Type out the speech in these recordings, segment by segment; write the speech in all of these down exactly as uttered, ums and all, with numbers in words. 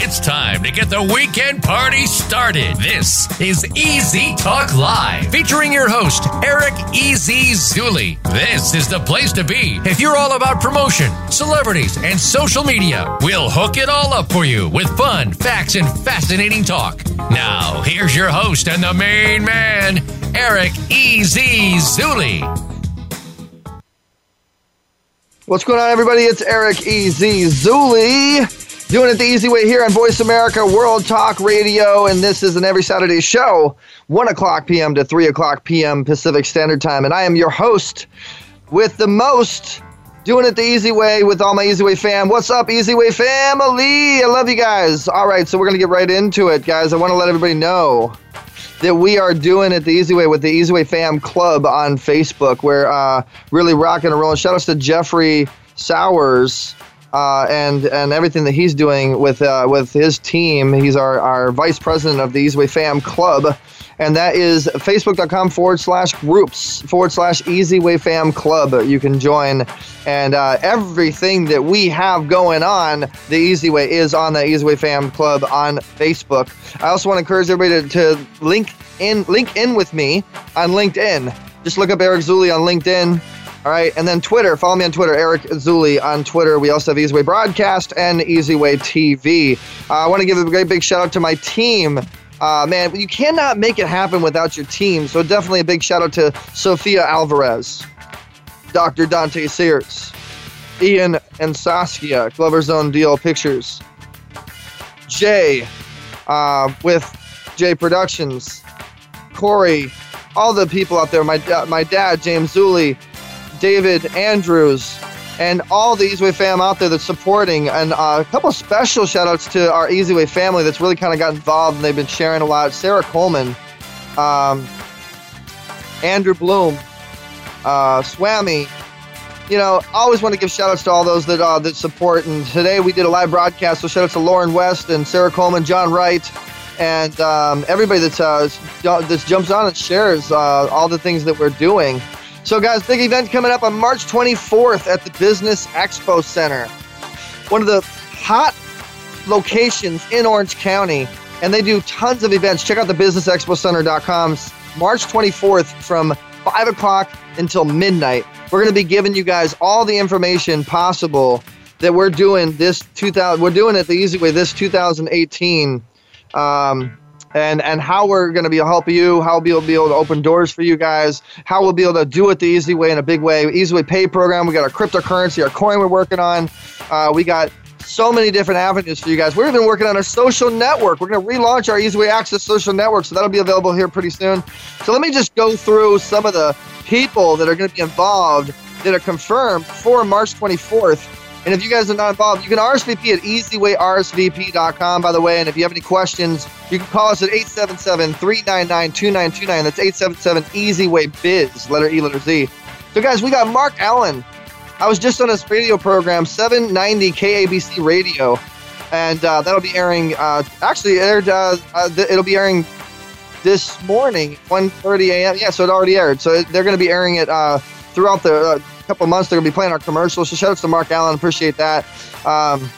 It's time to get the weekend party started. This is E Z Talk Live, featuring your host, Eric E Z Zuli. This is the place to be if you're all about promotion, celebrities, and social media. We'll hook it all up for you with fun, facts, and fascinating talk. Now, here's your host and the main man, Eric E Z Zuli. What's going on, everybody? It's Eric E Z Zuli. Doing it the easy way here on Voice America World Talk Radio, and this is an every Saturday show, one o'clock p.m. to three o'clock p.m. Pacific Standard Time, and I am your host with the most, doing it the easy way with all my Easy Way fam. What's up, Easy Way family? I love you guys. All right, so we're going to get right into it, guys. I want to let everybody know that we are doing it the easy way with the Easy Way Fam Club on Facebook. We're uh, really rocking and rolling. Shout outs to Jeffrey Sowers. Uh, and and everything that he's doing with uh, with his team. He's our, our vice president of the Easy Way Fam Club, and that is facebook.com forward slash groups forward slash Easy Way Fam Club. You can join, and uh, everything that we have going on the Easy Way is on the Easy Way Fam Club on Facebook. I also want to encourage everybody to, to link in link in with me on LinkedIn. Just look up Eric Zuli on LinkedIn. All right, and then Twitter. Follow me on Twitter, Eric Zuli on Twitter. We also have Easy Way Broadcast and Easy Way T V. Uh, I want to give a great big shout out to my team. Uh, man, you cannot make it happen without your team. So definitely a big shout out to Sophia Alvarez, Doctor Dante Sears, Ian and Saskia, Glover Zone D L Pictures, Jay uh, with Jay Productions, Corey, all the people out there. My uh, my dad, James Zuli, David Andrews, and all the Easy Way fam out there that's supporting. And uh, a couple of special shout outs to our Easy Way family that's really kind of got involved, and they've been sharing a lot. Sarah Coleman, um, Andrew Bloom, uh, Swammy. You know, I always want to give shout outs to all those that uh, that support. And today we did a live broadcast, so shout outs to Lauren West and Sarah Coleman, John Wright, and um, everybody that's uh, that jumps on and shares uh, all the things that we're doing. So guys, big event coming up on March twenty-fourth at the Business Expo Center. One of the hot locations in Orange County, and they do tons of events. Check out the business expo center dot com. March twenty-fourth from five o'clock until midnight. We're going to be giving you guys all the information possible that we're doing this two thousand we're doing it the easy way this two thousand eighteen. Um And and how we're going to be able to help you, how we'll be able to open doors for you guys, how we'll be able to do it the easy way in a big way. Easy Way Pay program. We got our cryptocurrency, our coin we're working on. Uh, we got so many different avenues for you guys. We're even working on our social network. We're going to relaunch our Easy Way Access social network, so that'll be available here pretty soon. So let me just go through some of the people that are going to be involved that are confirmed for March twenty-fourth. And if you guys are not involved, you can R S V P at easy way r s v p dot com, by the way. And if you have any questions, you can call us at eight seven seven, three nine nine, two nine two nine. That's eight seven seven, easy way biz, letter E, letter Z. So, guys, we got Mark Allen. I was just on his radio program, seven ninety K A B C Radio. And uh, that'll be airing, uh, actually, aired, uh, uh, th- it'll be airing this morning, one thirty a.m. Yeah, so it already aired. So it, they're going to be airing it uh, throughout the uh, couple of months. They're gonna be playing our commercials, so shout out to Mark Allen, appreciate that. Um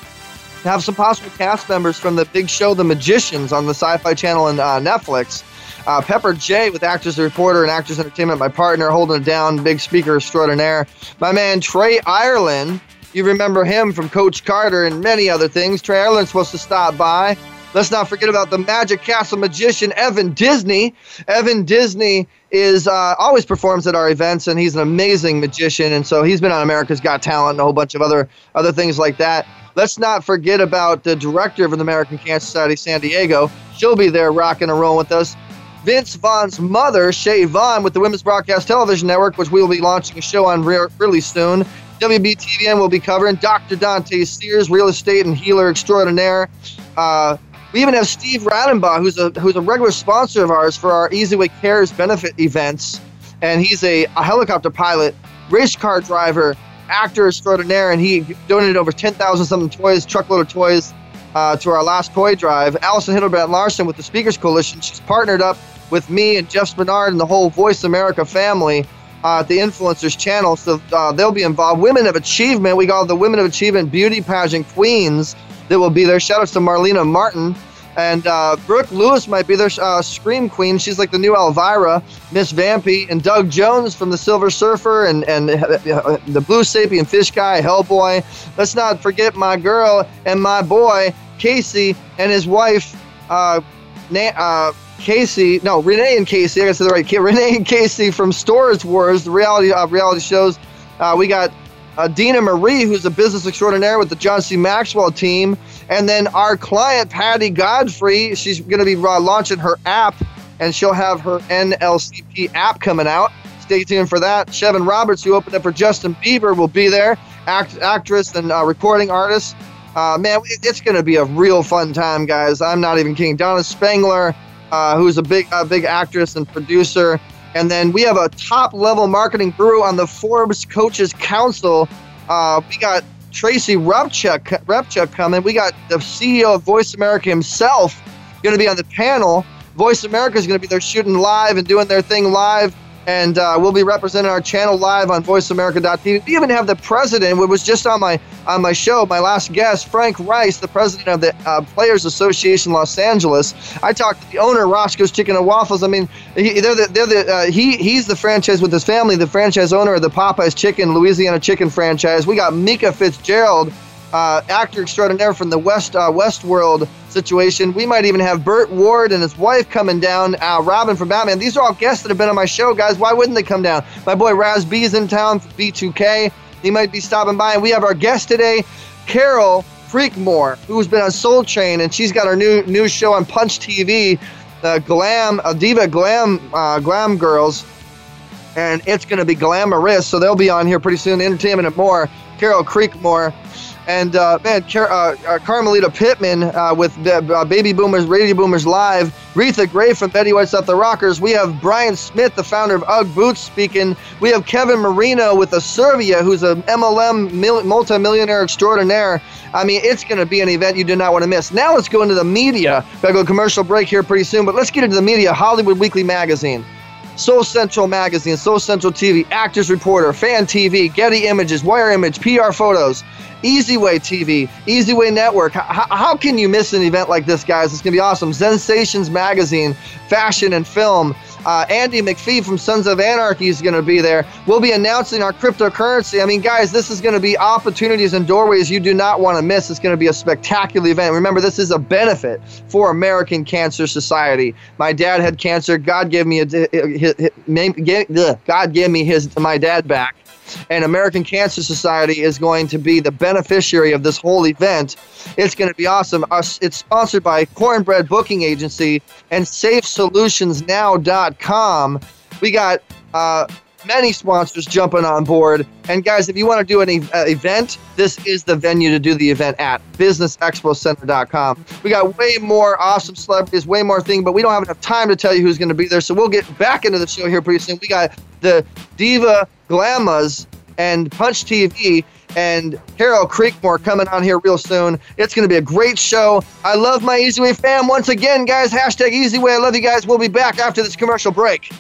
have some possible cast members from the big show The Magicians on the Sci-Fi Channel and uh, Netflix. uh Pepper J with Actors the Reporter and Actors Entertainment, my partner holding it down, big speaker extraordinaire. My man Trey Ireland, you remember him from Coach Carter and many other things. Trey Ireland's supposed to stop by. Let's not forget about the Magic Castle magician, Evan Disney. Evan Disney is uh, always performs at our events, and he's an amazing magician. And so he's been on America's Got Talent and a whole bunch of other other things like that. Let's not forget about the director of the American Cancer Society, San Diego. She'll be there rocking and rolling with us. Vince Vaughn's mother, Shay Vaughn, with the Women's Broadcast Television Network, which we will be launching a show on re- really soon. W B T V N will be covering Doctor Dante Sears, real estate and healer extraordinaire. Uh, we even have Steve Radenbaugh, who's a who's a regular sponsor of ours for our Easy Way Cares benefit events, and he's a, a helicopter pilot, race car driver, actor extraordinaire, and he donated over ten thousand something toys, truckload of toys, uh, to our last toy drive. Allison Hildebrandt-Larson with the Speakers Coalition. She's partnered up with me and Jeff Spinard and the whole Voice America family uh, at the Influencers Channel, so uh, they'll be involved. Women of Achievement, we got the Women of Achievement Beauty Pageant Queens that will be there. Shout out to Marlena Martin. And uh, Brooke Lewis might be their uh, Scream Queen. She's like the new Elvira, Miss Vampy. And Doug Jones from The Silver Surfer and, and uh, the Blue Sapien Fish Guy, Hellboy. Let's not forget my girl and my boy, Casey, and his wife, uh, Na- uh, Casey. No, Renee and Casey. I got to say the right kid. Renee and Casey from Storage Wars, the reality, uh, reality shows. Uh, we got uh, Dina Marie, who's a business extraordinaire with the John C. Maxwell team. And then our client, Patty Godfrey, she's going to be uh, launching her app, and she'll have her N L C P app coming out. Stay tuned for that. Chevin Roberts, who opened up for Justin Bieber, will be there, act, actress and uh, recording artist. Uh, man, it's going to be a real fun time, guys. I'm not even kidding. Donna Spengler, uh, who's a big, uh, big actress and producer. And then we have a top-level marketing guru on the Forbes Coaches Council. Uh, we got Tracy Repchuk, Repchuk coming. We got the C E O of Voice America himself going to be on the panel. Voice America is going to be there shooting live and doing their thing live, and uh, we'll be representing our channel live on voice america dot t v. We even have the president, who was just on my on my show, my last guest, Frank Rice, the president of the uh, Players Association Los Angeles. I talked to the owner, Roscoe's Chicken and Waffles. I mean, he, they're the, they're the, uh, he he's the franchise with his family, the franchise owner of the Popeye's Chicken, Louisiana Chicken franchise. We got Mika Fitzgerald, uh, actor extraordinaire from the West uh, Westworld situation. We might even have Burt Ward and his wife coming down, uh, Robin from Batman. These are all guests that have been on my show, guys. Why wouldn't they come down? My boy Raz B's in town from B two K. He might be stopping by. And we have our guest today, Carol Freakmore, who's been on Soul Train, and she's got her new new show on Punch T V, uh, Glam, uh, Diva Glam, uh, Glam Girls, and it's going to be glamorous, so they'll be on here pretty soon. Entertainment and more. Carol Freakmore. And, uh, man, Car- uh, uh, Carmelita Pittman uh, with uh, Baby Boomers, Radio Boomers Live. Retha Gray from Betty White's Up the Rockers. We have Brian Smith, the founder of Ugg Boots, speaking. We have Kevin Marino with Aservia, who's an M L M mil- multimillionaire extraordinaire. I mean, it's going to be an event you do not want to miss. Now let's go into the media. We've got to go to commercial break here pretty soon, but let's get into the media. Hollywood Weekly Magazine, Soul Central Magazine, Soul Central T V, Actors Reporter, Fan T V, Getty Images, Wire Image, P R Photos, Easy Way T V, Easy Way Network. H- how can you miss an event like this, guys? It's going to be awesome. Sensations Magazine, Fashion and Film. Uh, Andy McPhee from Sons of Anarchy is going to be there. We'll be announcing our cryptocurrency. I mean, guys, this is going to be opportunities and doorways you do not want to miss. It's going to be a spectacular event. Remember, this is a benefit for American Cancer Society. My dad had cancer. God gave me a, his, his, God gave me his my dad back. And American Cancer Society is going to be the beneficiary of this whole event. It's going to be awesome. It's sponsored by Cornbread Booking Agency and safe solutions now dot com. We got uh, many sponsors jumping on board. And guys, if you want to do an e- event, this is the venue to do the event at, business expo center dot com. We got way more awesome celebrities, way more thing, but we don't have enough time to tell you who's going to be there. So we'll get back into the show here pretty soon. We got the Diva Glamas and Punch T V and Carol Freakmore coming on here real soon. It's going to be a great show. I love my Easy Way fam. Once again, guys, hashtag Easy Way. I love you guys. We'll be back after this commercial break.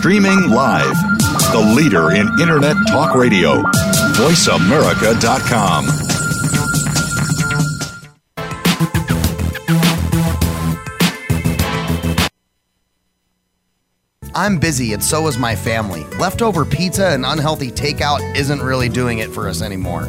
Streaming live, the leader in Internet Talk Radio, voice america dot com. I'm busy and so is my family. Leftover pizza and unhealthy takeout isn't really doing it for us anymore.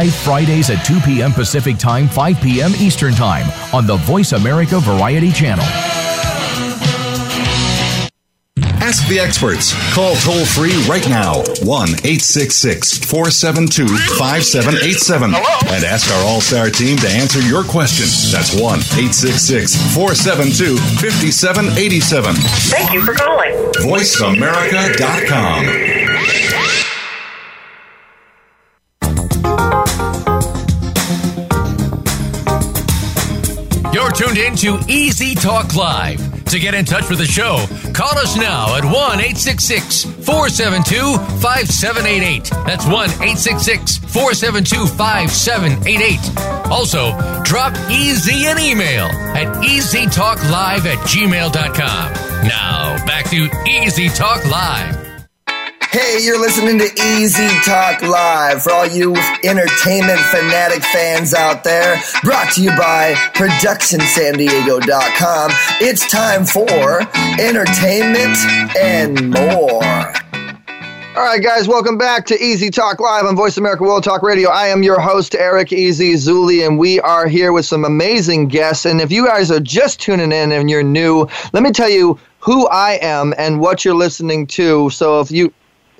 Live Fridays at two p.m. Pacific Time, five p.m. Eastern Time on the Voice America Variety Channel. Ask the experts. Call toll-free right now, one eight six six four seven two five seven eight seven. Hello? And ask our all-star team to answer your question. That's one eight six six four seven two five seven eight seven. Thank you for calling. voice america dot com. You're tuned in to Easy Talk Live. To get in touch with the show, call us now at one eight six six four seven two five seven eight eight. That's one eight six six four seven two five seven eight eight. Also, drop Easy an email at easytalklive at gmail dot com. Now, back to Easy Talk Live. Hey, you're listening to Easy Talk Live. For all you entertainment fanatic fans out there, brought to you by production san diego dot com. It's time for entertainment and more. All right, guys, welcome back to Easy Talk Live on Voice America World Talk Radio. I am your host, Eric E Z Zuli, and we are here with some amazing guests. And if you guys are just tuning in and you're new, let me tell you who I am and what you're listening to. So if you...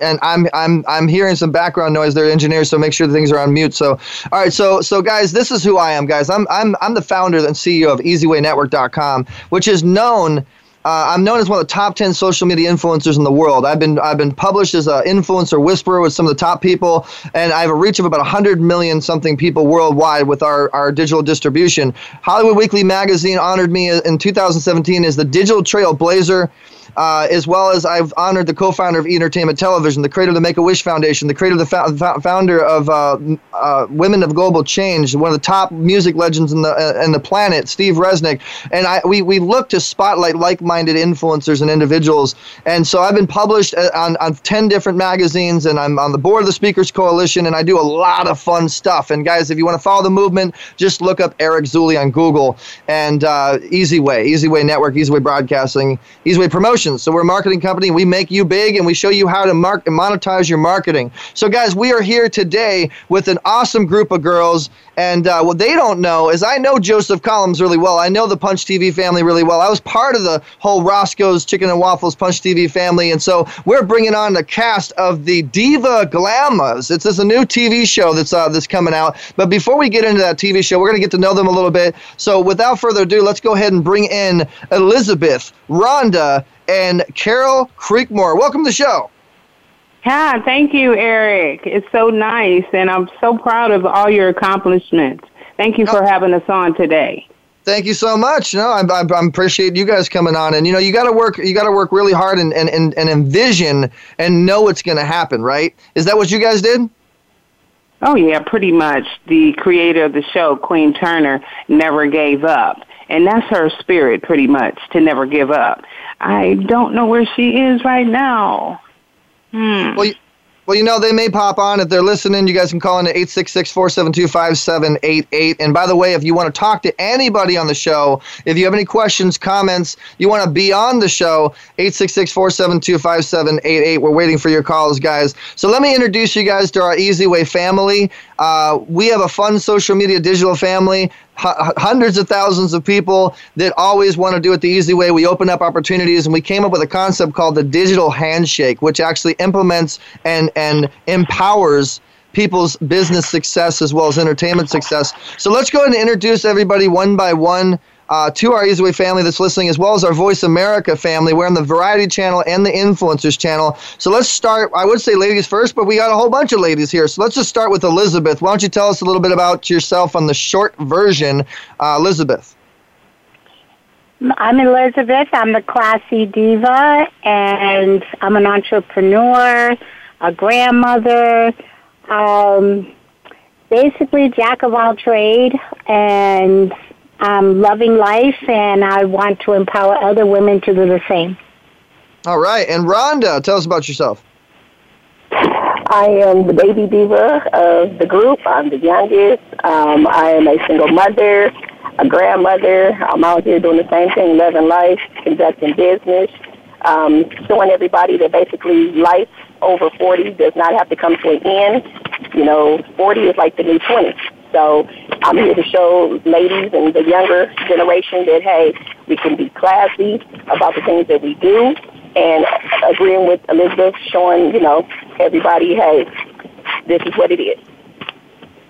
And I'm I'm I'm hearing some background noise. They're engineers, so make sure the things are on mute. So, all right, so so guys, this is who I am, guys. I'm I'm I'm the founder and C E O of easy way network dot com, which is known. Uh, I'm known as one of the top ten social media influencers in the world. I've been I've been published as an influencer whisperer with some of the top people, and I have a reach of about one hundred million something people worldwide with our, our digital distribution. Hollywood Weekly Magazine honored me in two thousand seventeen as the digital trailblazer. Uh, as well as I've honored the co-founder of E! Entertainment Television, the creator of the Make-A-Wish Foundation, the creator of the fa- founder of uh, uh, Women of Global Change, one of the top music legends in the uh, in the planet, Steve Resnick. And I we, we look to spotlight like-minded influencers and individuals. And so I've been published on, on ten different magazines, and I'm on the board of the Speakers Coalition, and I do a lot of fun stuff. And guys, if you want to follow the movement, just look up Eric Zuli on Google and uh, Easy Way, Easy Way Network, Easy Way Broadcasting, Easy Way Promotion. So we're a marketing company. We make you big, and we show you how to mark and monetize your marketing. So, guys, we are here today with an awesome group of girls. And uh, what they don't know is I know Joseph Collins really well. I know the Punch T V family really well. I was part of the whole Roscoe's Chicken and Waffles Punch T V family. And so we're bringing on the cast of the Diva Glamas. It's, it's a new T V show that's uh, that's coming out. But before we get into that T V show, we're going to get to know them a little bit. So without further ado, let's go ahead and bring in Elizabeth, Rhonda, and Carol Creekmore. Welcome to the show. Yeah, thank you, Eric. It's so nice, and I'm so proud of all your accomplishments. Thank you for having us on today. Thank you so much. No, I, I, I appreciate you guys coming on. And, you know, you got to work You got to work really hard and, and, and, and envision and know it's going to happen, right? Is that what you guys did? Oh, yeah, pretty much. The creator of the show, Queen Turner, never gave up. And that's her spirit, pretty much, to never give up. I don't know where she is right now. Hmm. Well, you, well, you know, they may pop on. If they're listening, you guys can call in to eight six six, four seven two, five seven eight eight. And by the way, if you want to talk to anybody on the show, if you have any questions, comments, you want to be on the show, eight six six, four seven two, five seven eight eight. We're waiting for your calls, guys. So let me introduce you guys to our Easy Way family. Uh, we have a fun social media digital family. Hundreds of thousands of people that always want to do it the easy way. We open up opportunities, and we came up with a concept called the digital handshake, which actually implements and, and empowers people's business success as well as entertainment success. So let's go ahead and introduce everybody one by one Uh, to our Easy Way family that's listening, as well as our Voice America family. We're on the Variety Channel and the Influencers Channel. So let's start, I would say ladies first, but we got a whole bunch of ladies here. So let's just start with Elizabeth. Why don't you tell us a little bit about yourself on the short version, uh, Elizabeth? I'm Elizabeth. I'm a classy diva, and I'm an entrepreneur, a grandmother, um, basically jack of all trade, and I'm loving life, and I want to empower other women to do the same. All right. And Rhonda, tell us about yourself. I am the baby diva of the group. I'm the youngest. Um, I am a single mother, a grandmother. I'm out here doing the same thing, loving life, conducting business, um, showing everybody that basically life over forty does not have to come to an end. You know, forty is like the new twenty. So I'm here to show ladies and the younger generation that, hey, we can be classy about the things that we do, and agreeing with Elizabeth, showing, you know, everybody, hey, this is what it is.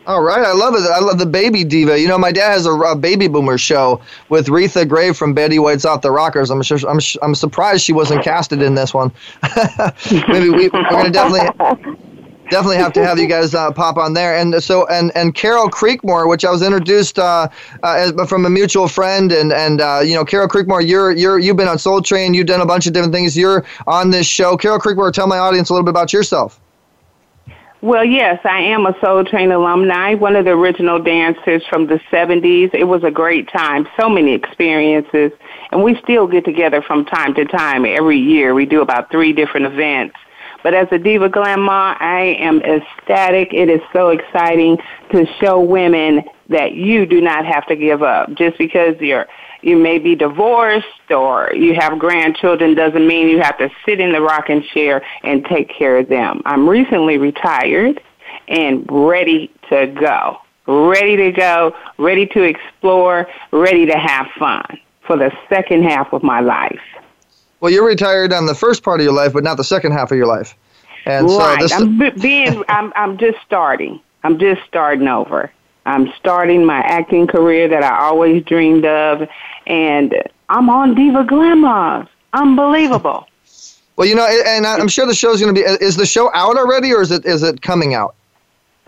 All right, I love it. I love the baby diva. You know, my dad has a, a baby boomer show with Retha Gray from Betty White's Off the Rockers. I'm sure, I'm I'm surprised she wasn't casted in this one. Maybe we, we're gonna definitely. Definitely have to have you guys uh, pop on there. And so, and and Carol Creekmore, which I was introduced uh, uh, as, from a mutual friend, and and uh, you know, Carol Creekmore, you're you're you've been on Soul Train, you've done a bunch of different things. You're on this show, Carol Creekmore. Tell my audience a little bit about yourself. Well, yes, I am a Soul Train alumni, one of the original dancers from the seventies. It was a great time, so many experiences, and we still get together from time to time. Every year, we do about three different events. But as a diva grandma, I am ecstatic. It is so exciting to show women that you do not have to give up. Just because you're, you may be divorced or you have grandchildren doesn't mean you have to sit in the rocking chair and take care of them. I'm recently retired and ready to go, ready to go, ready to explore, ready to have fun for the second half of my life. Well, you're retired on the first part of your life, but not the second half of your life. And right. So this I'm b- being. I'm. I'm just starting. I'm just starting over. I'm starting my acting career that I always dreamed of, and I'm on Diva Glamour. Unbelievable. Well, you know, and I'm sure the show's going to be. Is the show out already, or is it? Is it coming out?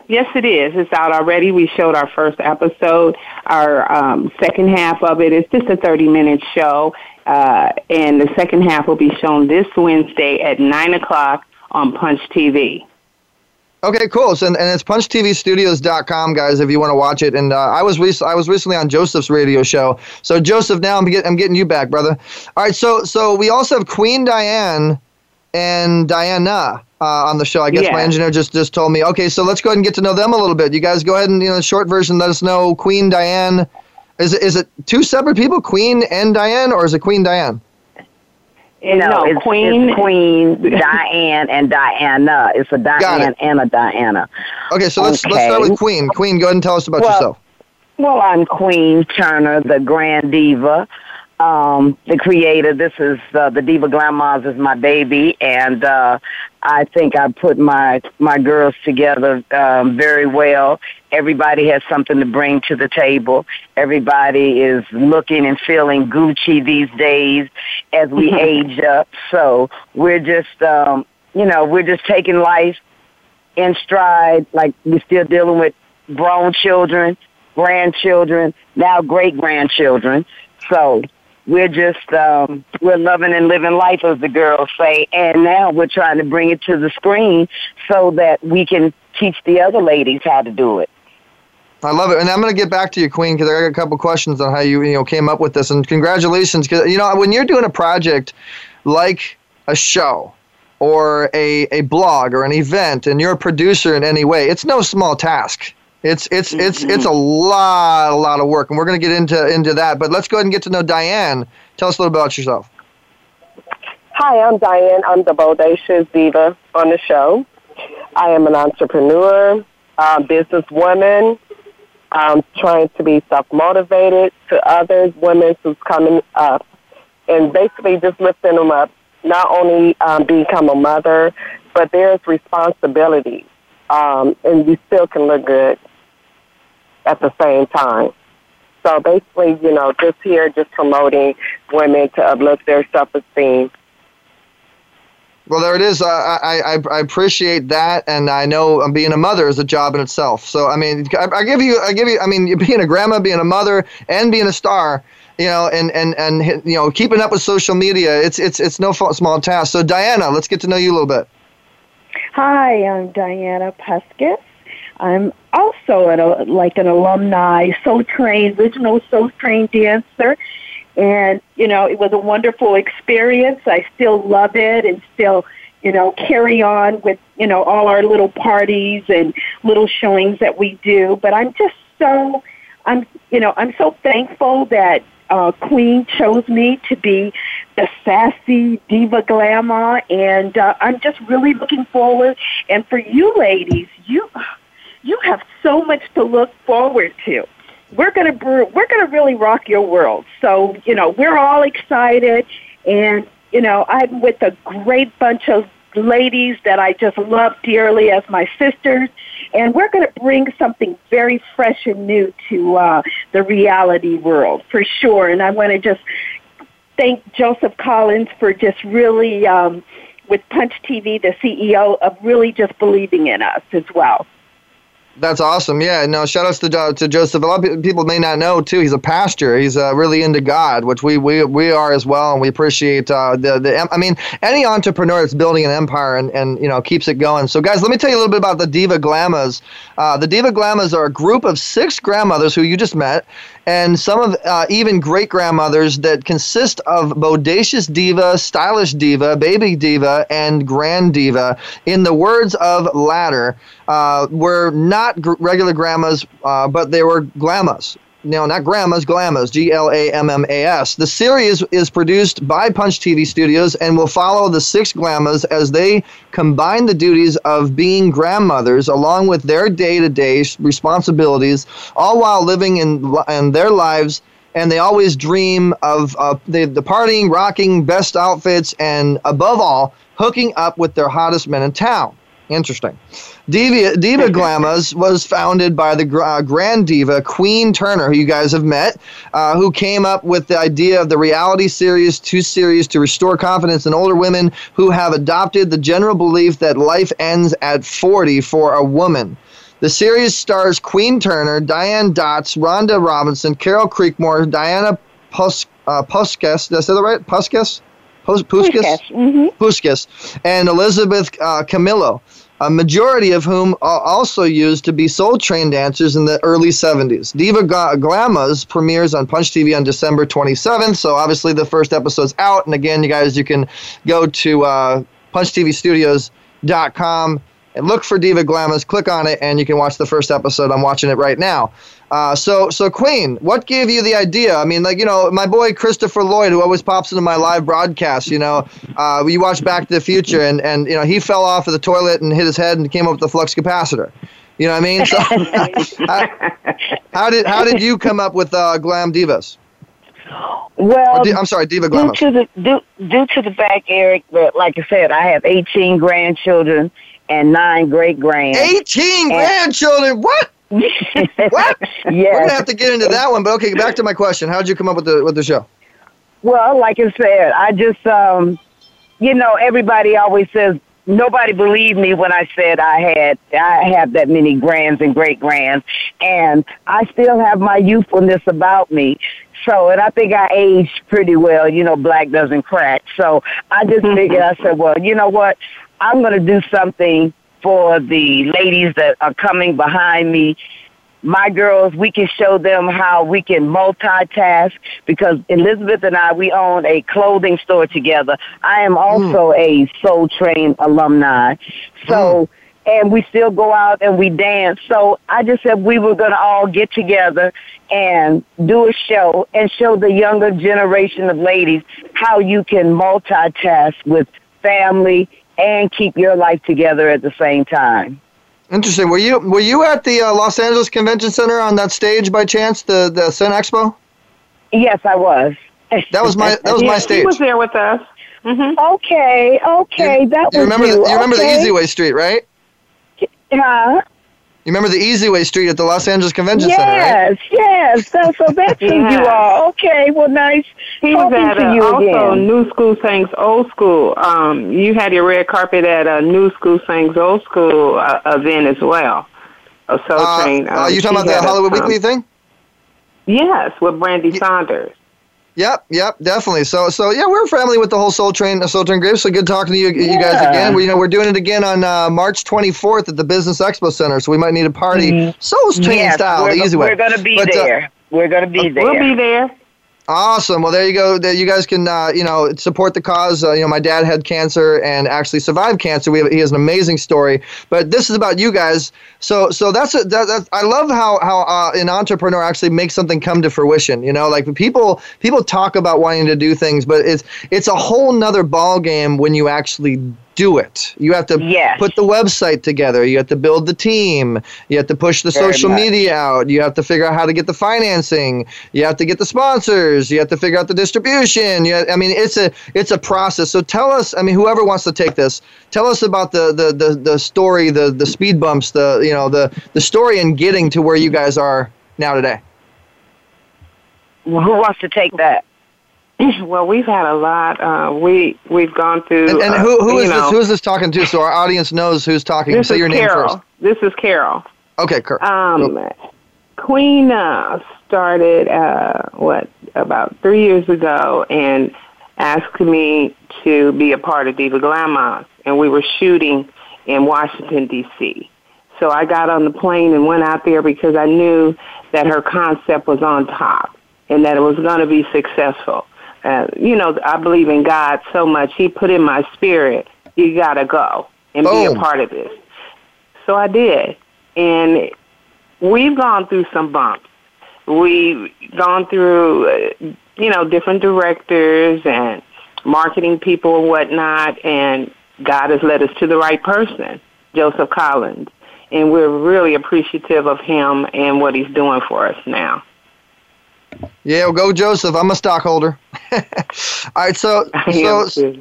Yes, it is. It's out already. We showed our first episode. Our um, second half of it is just a thirty-minute show. Uh, and the second half will be shown this Wednesday at nine o'clock on Punch T V. Okay, cool. So, and, and it's punch t v studios dot com, guys, if you want to watch it. And uh, I was rec- I was recently on Joseph's radio show. So, Joseph, now I'm, get- I'm getting you back, brother. All right, so so we also have Queen Diane and Diana uh, on the show. I guess yeah. my engineer just, just told me. Okay, so let's go ahead and get to know them a little bit. You guys go ahead and, you know, short version, let us know Queen Diane. Is it, is it two separate people, Queen and Diane, or is it Queen Diane? No, no it's, Queen. it's Queen Diane and Diana. It's a Diane it. and a Diana. Okay, so let's okay. let's start with Queen. Queen, go ahead and tell us about well, yourself. Well, I'm Queen Turner, the Grand Diva, um, the creator. This is uh, the Diva Grandmas is my baby, and uh, I think I put my my girls together um, very well. Everybody has something to bring to the table. Everybody is looking and feeling Gucci these days as we age up. So we're just, um, you know, we're just taking life in stride. Like, we're still dealing with grown children, grandchildren, now great-grandchildren. So we're just, um, we're loving and living life, as the girls say. And now we're trying to bring it to the screen so that we can teach the other ladies how to do it. I love it. And I'm going to get back to you, Queen, because I got a couple questions on how you, you know, came up with this. And congratulations, because, you know, when you're doing a project like a show or a, a blog or an event, and you're a producer in any way, it's no small task. It's it's it's it's a lot a lot of work, and we're going to get into into that. But let's go ahead and get to know Diane. Tell us a little about yourself. Hi, I'm Diane. I'm the Bodacious Diva on the show. I am an entrepreneur, um, businesswoman. I'm trying to be self-motivated to others, women who's coming up, and basically just lifting them up. Not only um, become a mother, but there's responsibility, um, and you still can look good at the same time. So basically, you know, just here, just promoting women to uplift their self-esteem. Well, there it is. Uh, I, I I appreciate that, and I know being a mother is a job in itself. So I mean, I, I give you, I give you, I mean, being a grandma, being a mother, and being a star, you know, and and and you know, keeping up with social media, it's it's it's no small task. So Diana, let's get to know you a little bit. Hi, I'm Diana Peskis. I'm also an, a, like an alumni, Soul Train, original Soul Train dancer. And, you know, it was a wonderful experience. I still love it and still, you know, carry on with, you know, all our little parties and little showings that we do. But I'm just so, I'm, you know, I'm so thankful that uh, Queen chose me to be the sassy diva glamour. And uh, I'm just really looking forward. And for you ladies, you, you have so much to look forward to. We're gonna we're gonna really rock your world. So you know we're all excited, and you know I'm with a great bunch of ladies that I just love dearly as my sisters, and we're gonna bring something very fresh and new to uh, the reality world for sure. And I want to just thank Joseph Collins for just really um, with Punch T V, the C E O, of really just believing in us as well. That's awesome. Yeah, no, shout outs to, uh, to Joseph. A lot of people may not know, too, he's a pastor. He's uh, really into God, which we, we, we are as well, and we appreciate uh, the, the... I mean, any entrepreneur that's building an empire and, and, you know, keeps it going. So, guys, let me tell you a little bit about the Diva Glamas. Uh, the Diva Glamas are a group of six grandmothers who you just met, and some of uh, even great-grandmothers that consist of bodacious diva, stylish diva, baby diva, and grand diva. In the words of Ladder, uh, we're not gr- regular grandmas, uh, but they were glamas. No, not grandmas, glamas, G L A M M A S. The series is produced by Punch T V Studios and will follow the six glamas as they combine the duties of being grandmothers along with their day-to-day responsibilities, all while living in, in their lives. And they always dream of uh, the, the partying, rocking, best outfits, and above all, hooking up with their hottest men in town. Interesting. Diva, Diva Glamas was founded by the uh, grand diva Queen Turner, who you guys have met, uh, who came up with the idea of the reality series, two series to restore confidence in older women who have adopted the general belief that life ends at forty for a woman. The series stars Queen Turner, Diane Dotz, Rhonda Robinson, Carol Creekmore, Diana Pus- uh, Puskas. Did I say that right? Puskas? Pus- Puskas? Mm-hmm. Puskas. And Elizabeth uh, Camillo, a majority of whom also used to be Soul Train dancers in the early seventies. Diva G- Glamas premieres on Punch T V on December twenty-seventh, so obviously the first episode's out. And again, you guys, you can go to uh, punch t v studios dot com and look for Diva Glamas, click on it, and you can watch the first episode. I'm watching it right now. Uh, so, so Queen, what gave you the idea? I mean, like, you know, my boy Christopher Lloyd, who always pops into my live broadcast, you know, uh, you watch Back to the Future, and, and, you know, he fell off of the toilet and hit his head and came up with the flux capacitor. You know what I mean? So, how, how did how did you come up with uh, Glam Divas? Well, di- I'm sorry, Diva Glamas. Due to, the, due, due to the fact, Eric, that, like I said, I have eighteen grandchildren and nine great-grands. eighteen and- grandchildren? What? What? Yes. We're gonna have to get into that one, but okay. Back to my question: how'd you come up with the with the show? Well, like I said, I just, um, you know, everybody always says nobody believed me when I said I had I have that many grands and great grands, and I still have my youthfulness about me. So, and I think I aged pretty well. You know, black doesn't crack. So I just figured, I said, well, you know what? I'm gonna do something for the ladies that are coming behind me my girls, we can show them how we can multitask, because Elizabeth and I, we own a clothing store together. I am also mm. a Soul Train alumni. So, mm. and we still go out and we dance. So I just said we were going to all get together and do a show and show the younger generation of ladies how you can multitask with family and keep your life together at the same time. Interesting. Were you were you at the uh, Los Angeles Convention Center on that stage by chance, the the Sin Expo? Yes, I was. That was my that was yeah, my stage. She was there with us. Mm-hmm. Okay, okay, you, that you was remember you. The, you okay. remember the Easyway Street, right? Yeah. You remember the Easyway Street at the Los Angeles Convention yes, Center, right? Yes, yes. So, so that's who yes. you are. Okay, well, nice. He was at to a, you also again. New School Sings Old School. Um, you had your red carpet at a New School Sings Old School uh, event as well. Uh, so uh, train, um, uh, you talking about that Hollywood a, Weekly um, thing? Yes, with Brandy y- Saunders. Yep, yep, definitely. So, so yeah, we're a family with the whole Soul Train, Soul Train Grave. So good talking to you, yeah. you guys again. We, you know, we're doing it again on uh, March twenty-fourth at the Business Expo Center. So we might need a party, mm-hmm. Soul Train yes, style, the easy way. We're gonna be but, there. Uh, we're gonna be there. We'll be there. Awesome. Well, there you go. You guys can, uh, you know, support the cause. Uh, you know, my dad had cancer and actually survived cancer. We have, he has an amazing story. But this is about you guys. So, so that's a, that, that. I love how how uh, an entrepreneur actually makes something come to fruition. You know, like people people talk about wanting to do things, but it's it's a whole nother ball game when you actually do it. You have to yes. put the website together. You have to build the team. You have to push the Very social much. media out. You have to figure out how to get the financing. You have to get the sponsors. You have to figure out the distribution. You have, I mean, it's a it's a process. So tell us, I mean, whoever wants to take this, tell us about the the the, the story, the the speed bumps, the you know the the story in getting to where you guys are now today. Well, who wants to take that? Well, we've had a lot. Uh, we we've gone through. And, and who who uh, is know, this? Who is this talking to? So our audience knows who's talking. This Say is your Carol. name first. This is Carol. Okay, Carol. Um, nope. Queen uh, started uh, what about three years ago and asked me to be a part of Diva Glamour, and we were shooting in Washington D C. So I got on the plane and went out there because I knew that her concept was on top and that it was going to be successful. Uh, you know, I believe in God so much. He put in my spirit, you got to go and Boom. be a part of this. So I did. And we've gone through some bumps. We've gone through, uh, you know, different directors and marketing people and whatnot, and God has led us to the right person, Joseph Collins. And we're really appreciative of him and what he's doing for us now. Yeah, well, go Joseph. I'm a stockholder. All right, so so so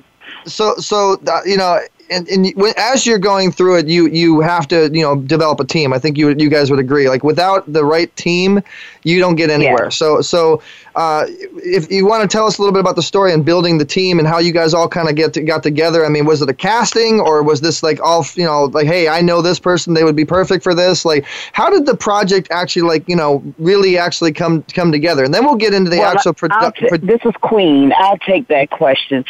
so, so uh, you know, and, and when, as you're going through it, you you have to you know develop a team. I think you you guys would agree. Like without the right team, you don't get anywhere. Yeah. So so uh, if you want to tell us a little bit about the story and building the team and how you guys all kind of get to, got together. I mean, was it a casting or was this like all you know like hey, I know this person, they would be perfect for this. Like how did the project actually like you know really actually come come together? And then we'll get into the well, actual production. T- this is Queen. I'll take that question.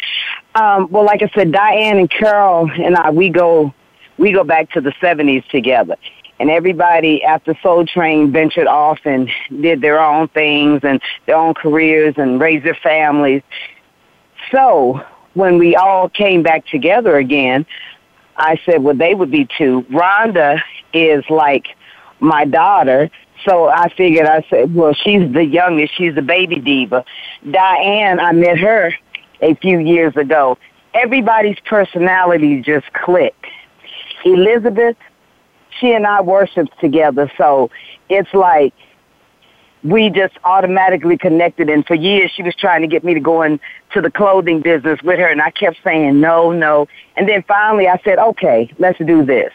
Um, well, like I said, Diane and Carol and I, we go, we go back to the seventies together. And everybody after Soul Train ventured off and did their own things and their own careers and raised their families. So when we all came back together again, I said, well, they would be two. Rhonda is like my daughter. So I figured, I said, well, she's the youngest. She's the baby diva. Diane, I met her a few years ago. Everybody's personality just clicked. Elizabeth, she and I worshiped together, so it's like we just automatically connected. And for years, she was trying to get me to go into the clothing business with her, and I kept saying no, no. And then finally, I said, okay, let's do this.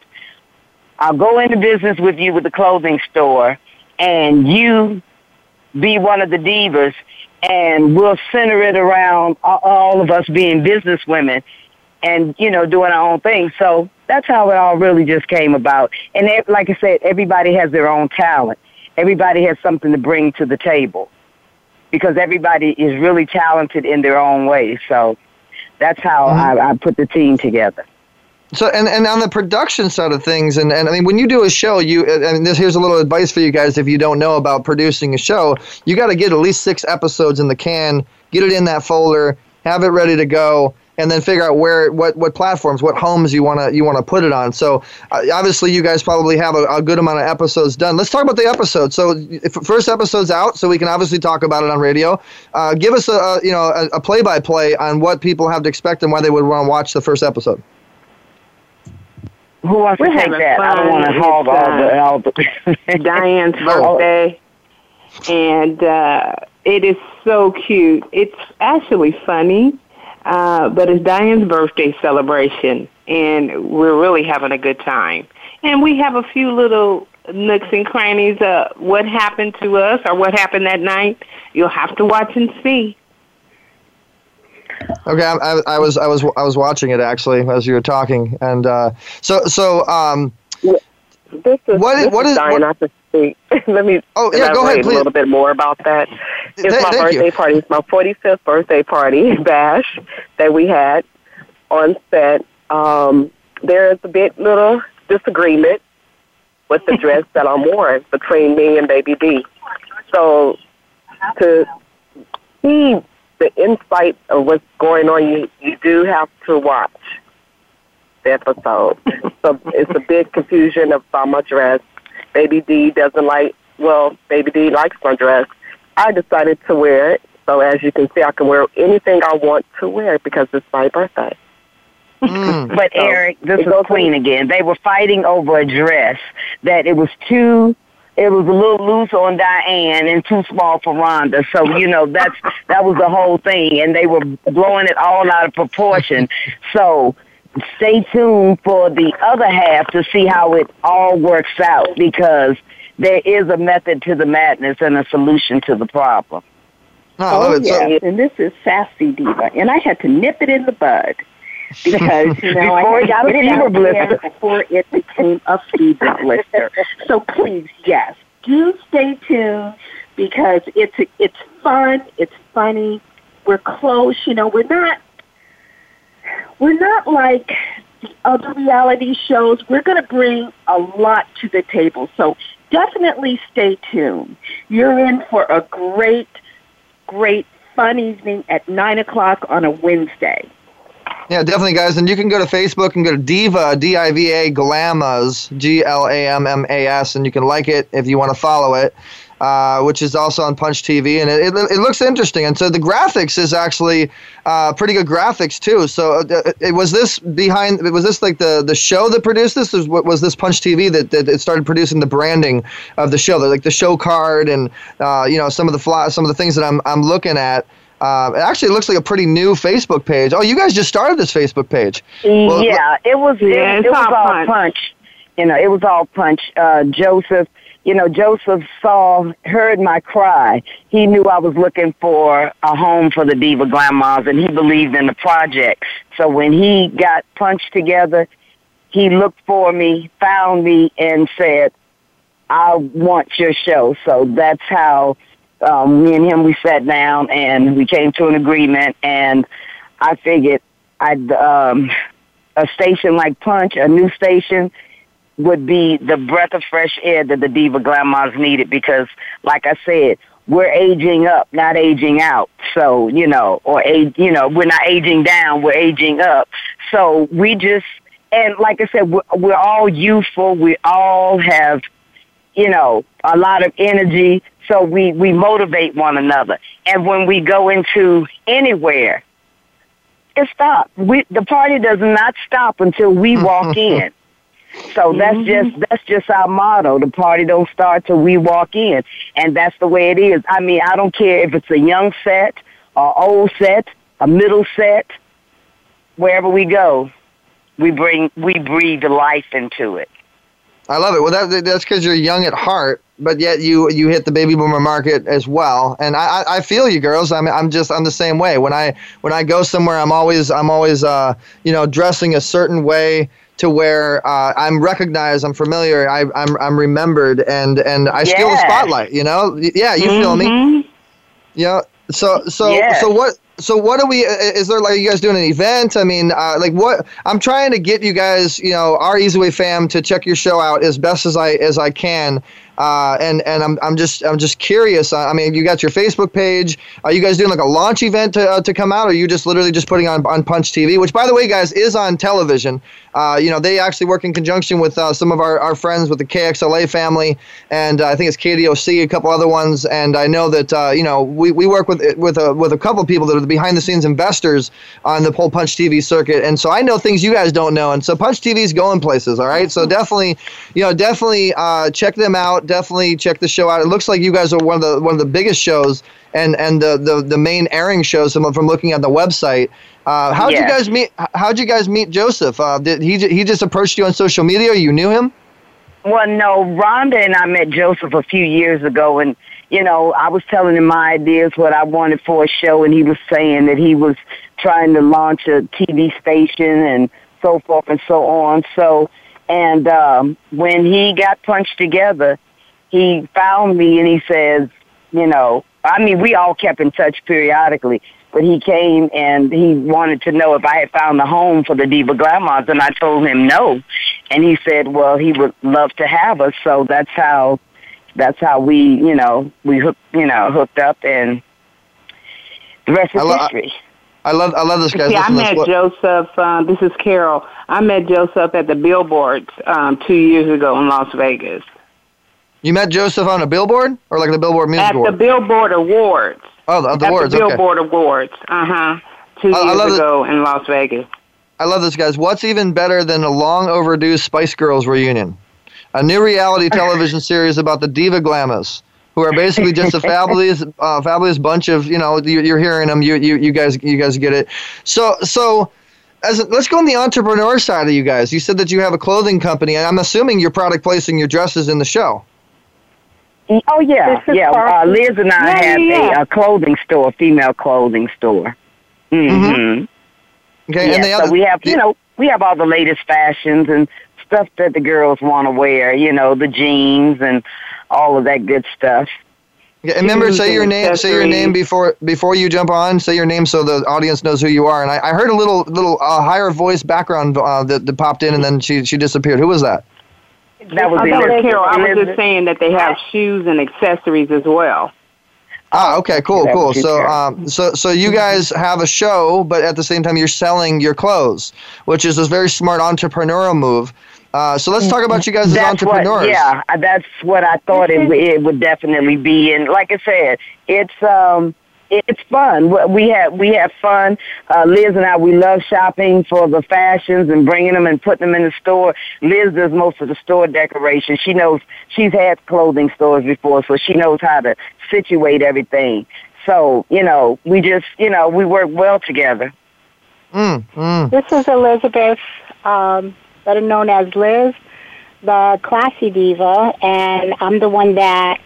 I'll go into business with you with the clothing store, and you be one of the divas, and we'll center it around all of us being business women and, you know, doing our own thing. So that's how it all really just came about. And it, like I said, everybody has their own talent. Everybody has something to bring to the table because everybody is really talented in their own way. So that's how mm-hmm. I, I put the team together. So and, and on the production side of things, and, and I mean, when you do a show, you and this, here's a little advice for you guys if you don't know about producing a show. You got to get at least six episodes in the can, get it in that folder, have it ready to go, and then figure out where, what, what platforms, what homes you wanna you wanna put it on. So uh, obviously, you guys probably have a, a good amount of episodes done. Let's talk about the episode. So if first episode's out, so we can obviously talk about it on radio. Uh, give us a, a you know a, a play-by-play on what people have to expect and why they would want to watch the first episode. Who wants to take that? I don't want to hog all the all Diane's birthday, and uh, it is so cute. It's actually funny. Uh, but it's Diane's birthday celebration, and we're really having a good time. And we have a few little nooks and crannies of what happened to us or what happened that night. You'll have to watch and see. Okay, I, I, I was I was I was watching it actually as you were talking, and uh, so so um, this is what this is, what is Diane. What, I speak. Let me oh yeah, go ahead, please. A little bit more about that. It's my birthday party. It's my forty-fifth birthday party bash that we had on set. Um, there's a bit little disagreement with the dress that I'm wearing between me and Baby B. So to see the insight of what's going on, you, you do have to watch the episode. So it's a big confusion about my dress. Baby D doesn't like, well, Baby D likes my dress. I decided to wear it, so as you can see, I can wear anything I want to wear because it's my birthday. Mm. But so, Eric, this is Queen to- again. They were fighting over a dress that it was too, it was a little loose on Diane and too small for Rhonda. So you know that's that was the whole thing, and they were blowing it all out of proportion. So stay tuned for the other half to see how it all works out, because there is a method to the madness and a solution to the problem. Oh, oh yes, so. And this is Sassy Diva, and I had to nip it in the bud because you know before I got a fever blister before it became a fever blister. So please, yes, do stay tuned because it's it's fun, it's funny. We're close, you know. We're not we're not like the other reality shows. We're going to bring a lot to the table, so. Definitely stay tuned. You're in for a great, great fun evening at nine o'clock on a Wednesday. Yeah, definitely, guys. And you can go to Facebook and go to Diva, D I V A, Glammas, G L A M M A S, and you can like it if you want to follow it, uh, which is also on Punch T V. And it, it, it looks interesting. And so the graphics is actually uh, pretty good graphics, too. So uh, it, was this behind – was this like the, the show that produced this? Was, was this Punch T V that, that it started producing the branding of the show, like the show card and, uh, you know, some of the fly, some of the things that I'm I'm looking at? Uh, it actually looks like a pretty new Facebook page. Oh, you guys just started this Facebook page. Well, yeah, it was yeah, it, it was all punch. punch. You know, it was all punch. Uh, Joseph, you know, Joseph saw, heard my cry. He knew I was looking for a home for the Diva Glammas, and he believed in the project. So when he got Punch together, he looked for me, found me, and said, I want your show. So that's how... Um, me and him, we sat down and we came to an agreement, and I figured I'd, um, a station like Punch, a new station, would be the breath of fresh air that the Diva Glammas needed because, like I said, we're aging up, not aging out. So, you know, or, age, you know, we're not aging down, we're aging up. So we just, and like I said, we're, we're all youthful, we all have, you know, a lot of energy. So we, we motivate one another. And when we go into anywhere, it stops. We, the party does not stop until we walk in. So that's just that's just our motto. The party don't start till we walk in. And that's the way it is. I mean, I don't care if it's a young set, an old set, a middle set. Wherever we go, we bring we breathe life into it. I love it. Well, that, that's because you're young at heart, but yet you you hit the baby boomer market as well. And I, I feel you, girls. I'm I'm just I'm the same way. When I when I go somewhere, I'm always I'm always uh you know dressing a certain way to where uh, I'm recognized, I'm familiar, I, I'm I'm remembered, and and I yeah. steal the spotlight. You know, yeah, you mm-hmm. feel me? Yeah. You know, So so yes. so what so what do we is there like are you guys doing an event? I mean, uh, like what I'm trying to get you guys, you know, our Easy Way fam to check your show out as best as I as I can. Uh, and and I'm I'm just I'm just curious. I mean, you got your Facebook page. Are you guys doing like a launch event to uh, to come out, or are you just literally just putting on on Punch T V, which by the way, guys, is on television. Uh, you know, they actually work in conjunction with uh, some of our, our friends with the K X L A family, and uh, I think it's K D O C, a couple other ones. And I know that uh, you know we, we work with with a with a couple of people that are the behind the scenes investors on the whole Punch T V circuit. And so I know things you guys don't know. And so Punch T V is going places. All right, so definitely, you know, definitely uh, check them out. Definitely check the show out. It looks like you guys are one of the one of the biggest shows and and the the, the main airing shows from, from looking at the website. Uh, how'd yeah. you guys meet? How'd you guys meet Joseph? Uh, did he he just approached you on social media? You knew him? Well, no. Rhonda and I met Joseph a few years ago, and you know I was telling him my ideas, what I wanted for a show, and he was saying that he was trying to launch a T V station and so forth and so on. So and um, when he got punched together. He found me and he says, you know, I mean, we all kept in touch periodically, but he came and he wanted to know if I had found a home for the Diva Glamours, and I told him no. And he said, well, he would love to have us. So that's how, that's how we, you know, we hooked, you know, hooked up, and the rest is Hello. history. I love I love this guy. Yeah, I met Joseph. Uh, this is Carol. I met Joseph at the Billboards um, two years ago in Las Vegas. You met Joseph on a billboard, or like the Billboard Music Awards? At the Billboard Awards. Oh, the, the awards. At the Billboard okay. Awards. Uh huh. Two I, years I ago this. in Las Vegas. I love this, guys. What's even better than a long overdue Spice Girls reunion? A new reality television series about the Diva Glamours, who are basically just a fabulous, uh, fabulous bunch of you know. You, you're hearing them. You, you, you guys, you guys get it. So, so. As, let's go on the entrepreneur side of you guys. You said that you have a clothing company, and I'm assuming you're product placing your dresses in the show. Oh, yeah. Yeah, uh, Liz and I yeah, have yeah. A, a clothing store, female clothing store. Mm-hmm. Mm-hmm. Okay, yeah, and the other, so we have, the, you know, we have all the latest fashions and stuff that the girls want to wear, you know, the jeans and all of that good stuff. Yeah, and remember, say your name. Say your name before before you jump on. Say your name so the audience knows who you are. And I, I heard a little little uh, higher voice background uh, that, that popped in, and then she she disappeared. Who was that? That was Elizabeth. Carol. I was just saying that they have shoes and accessories as well. Ah, okay, cool, cool. So, um, so, so you guys have a show, but at the same time, you're selling your clothes, which is a very smart entrepreneurial move. Uh, so let's talk about you guys as that's entrepreneurs. What, yeah, that's what I thought it, it would definitely be. And like I said, it's um, it's fun. We have we have fun. Uh, Liz and I, we love shopping for the fashions and bringing them and putting them in the store. Liz does most of the store decoration. She knows she's had clothing stores before, so she knows how to situate everything. So you know, we just you know we work well together. Mm, mm. This is Elizabeth. Um, better known as Liz, the classy diva, and I'm the one that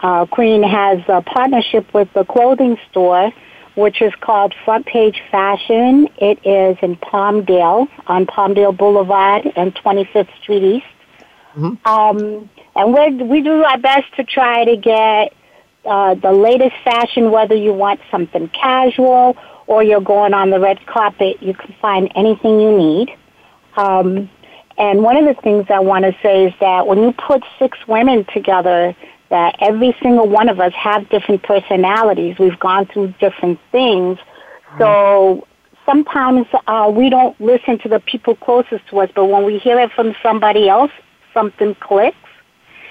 uh, Queen has a partnership with the clothing store, which is called Front Page Fashion. It is in Palmdale, on Palmdale Boulevard and twenty-fifth Street East. Mm-hmm. Um, and we we do our best to try to get uh, the latest fashion, whether you want something casual or you're going on the red carpet, you can find anything you need. Um, And one of the things I want to say is that when you put six women together, that every single one of us have different personalities. We've gone through different things. So sometimes uh, we don't listen to the people closest to us, but when we hear it from somebody else, something clicks.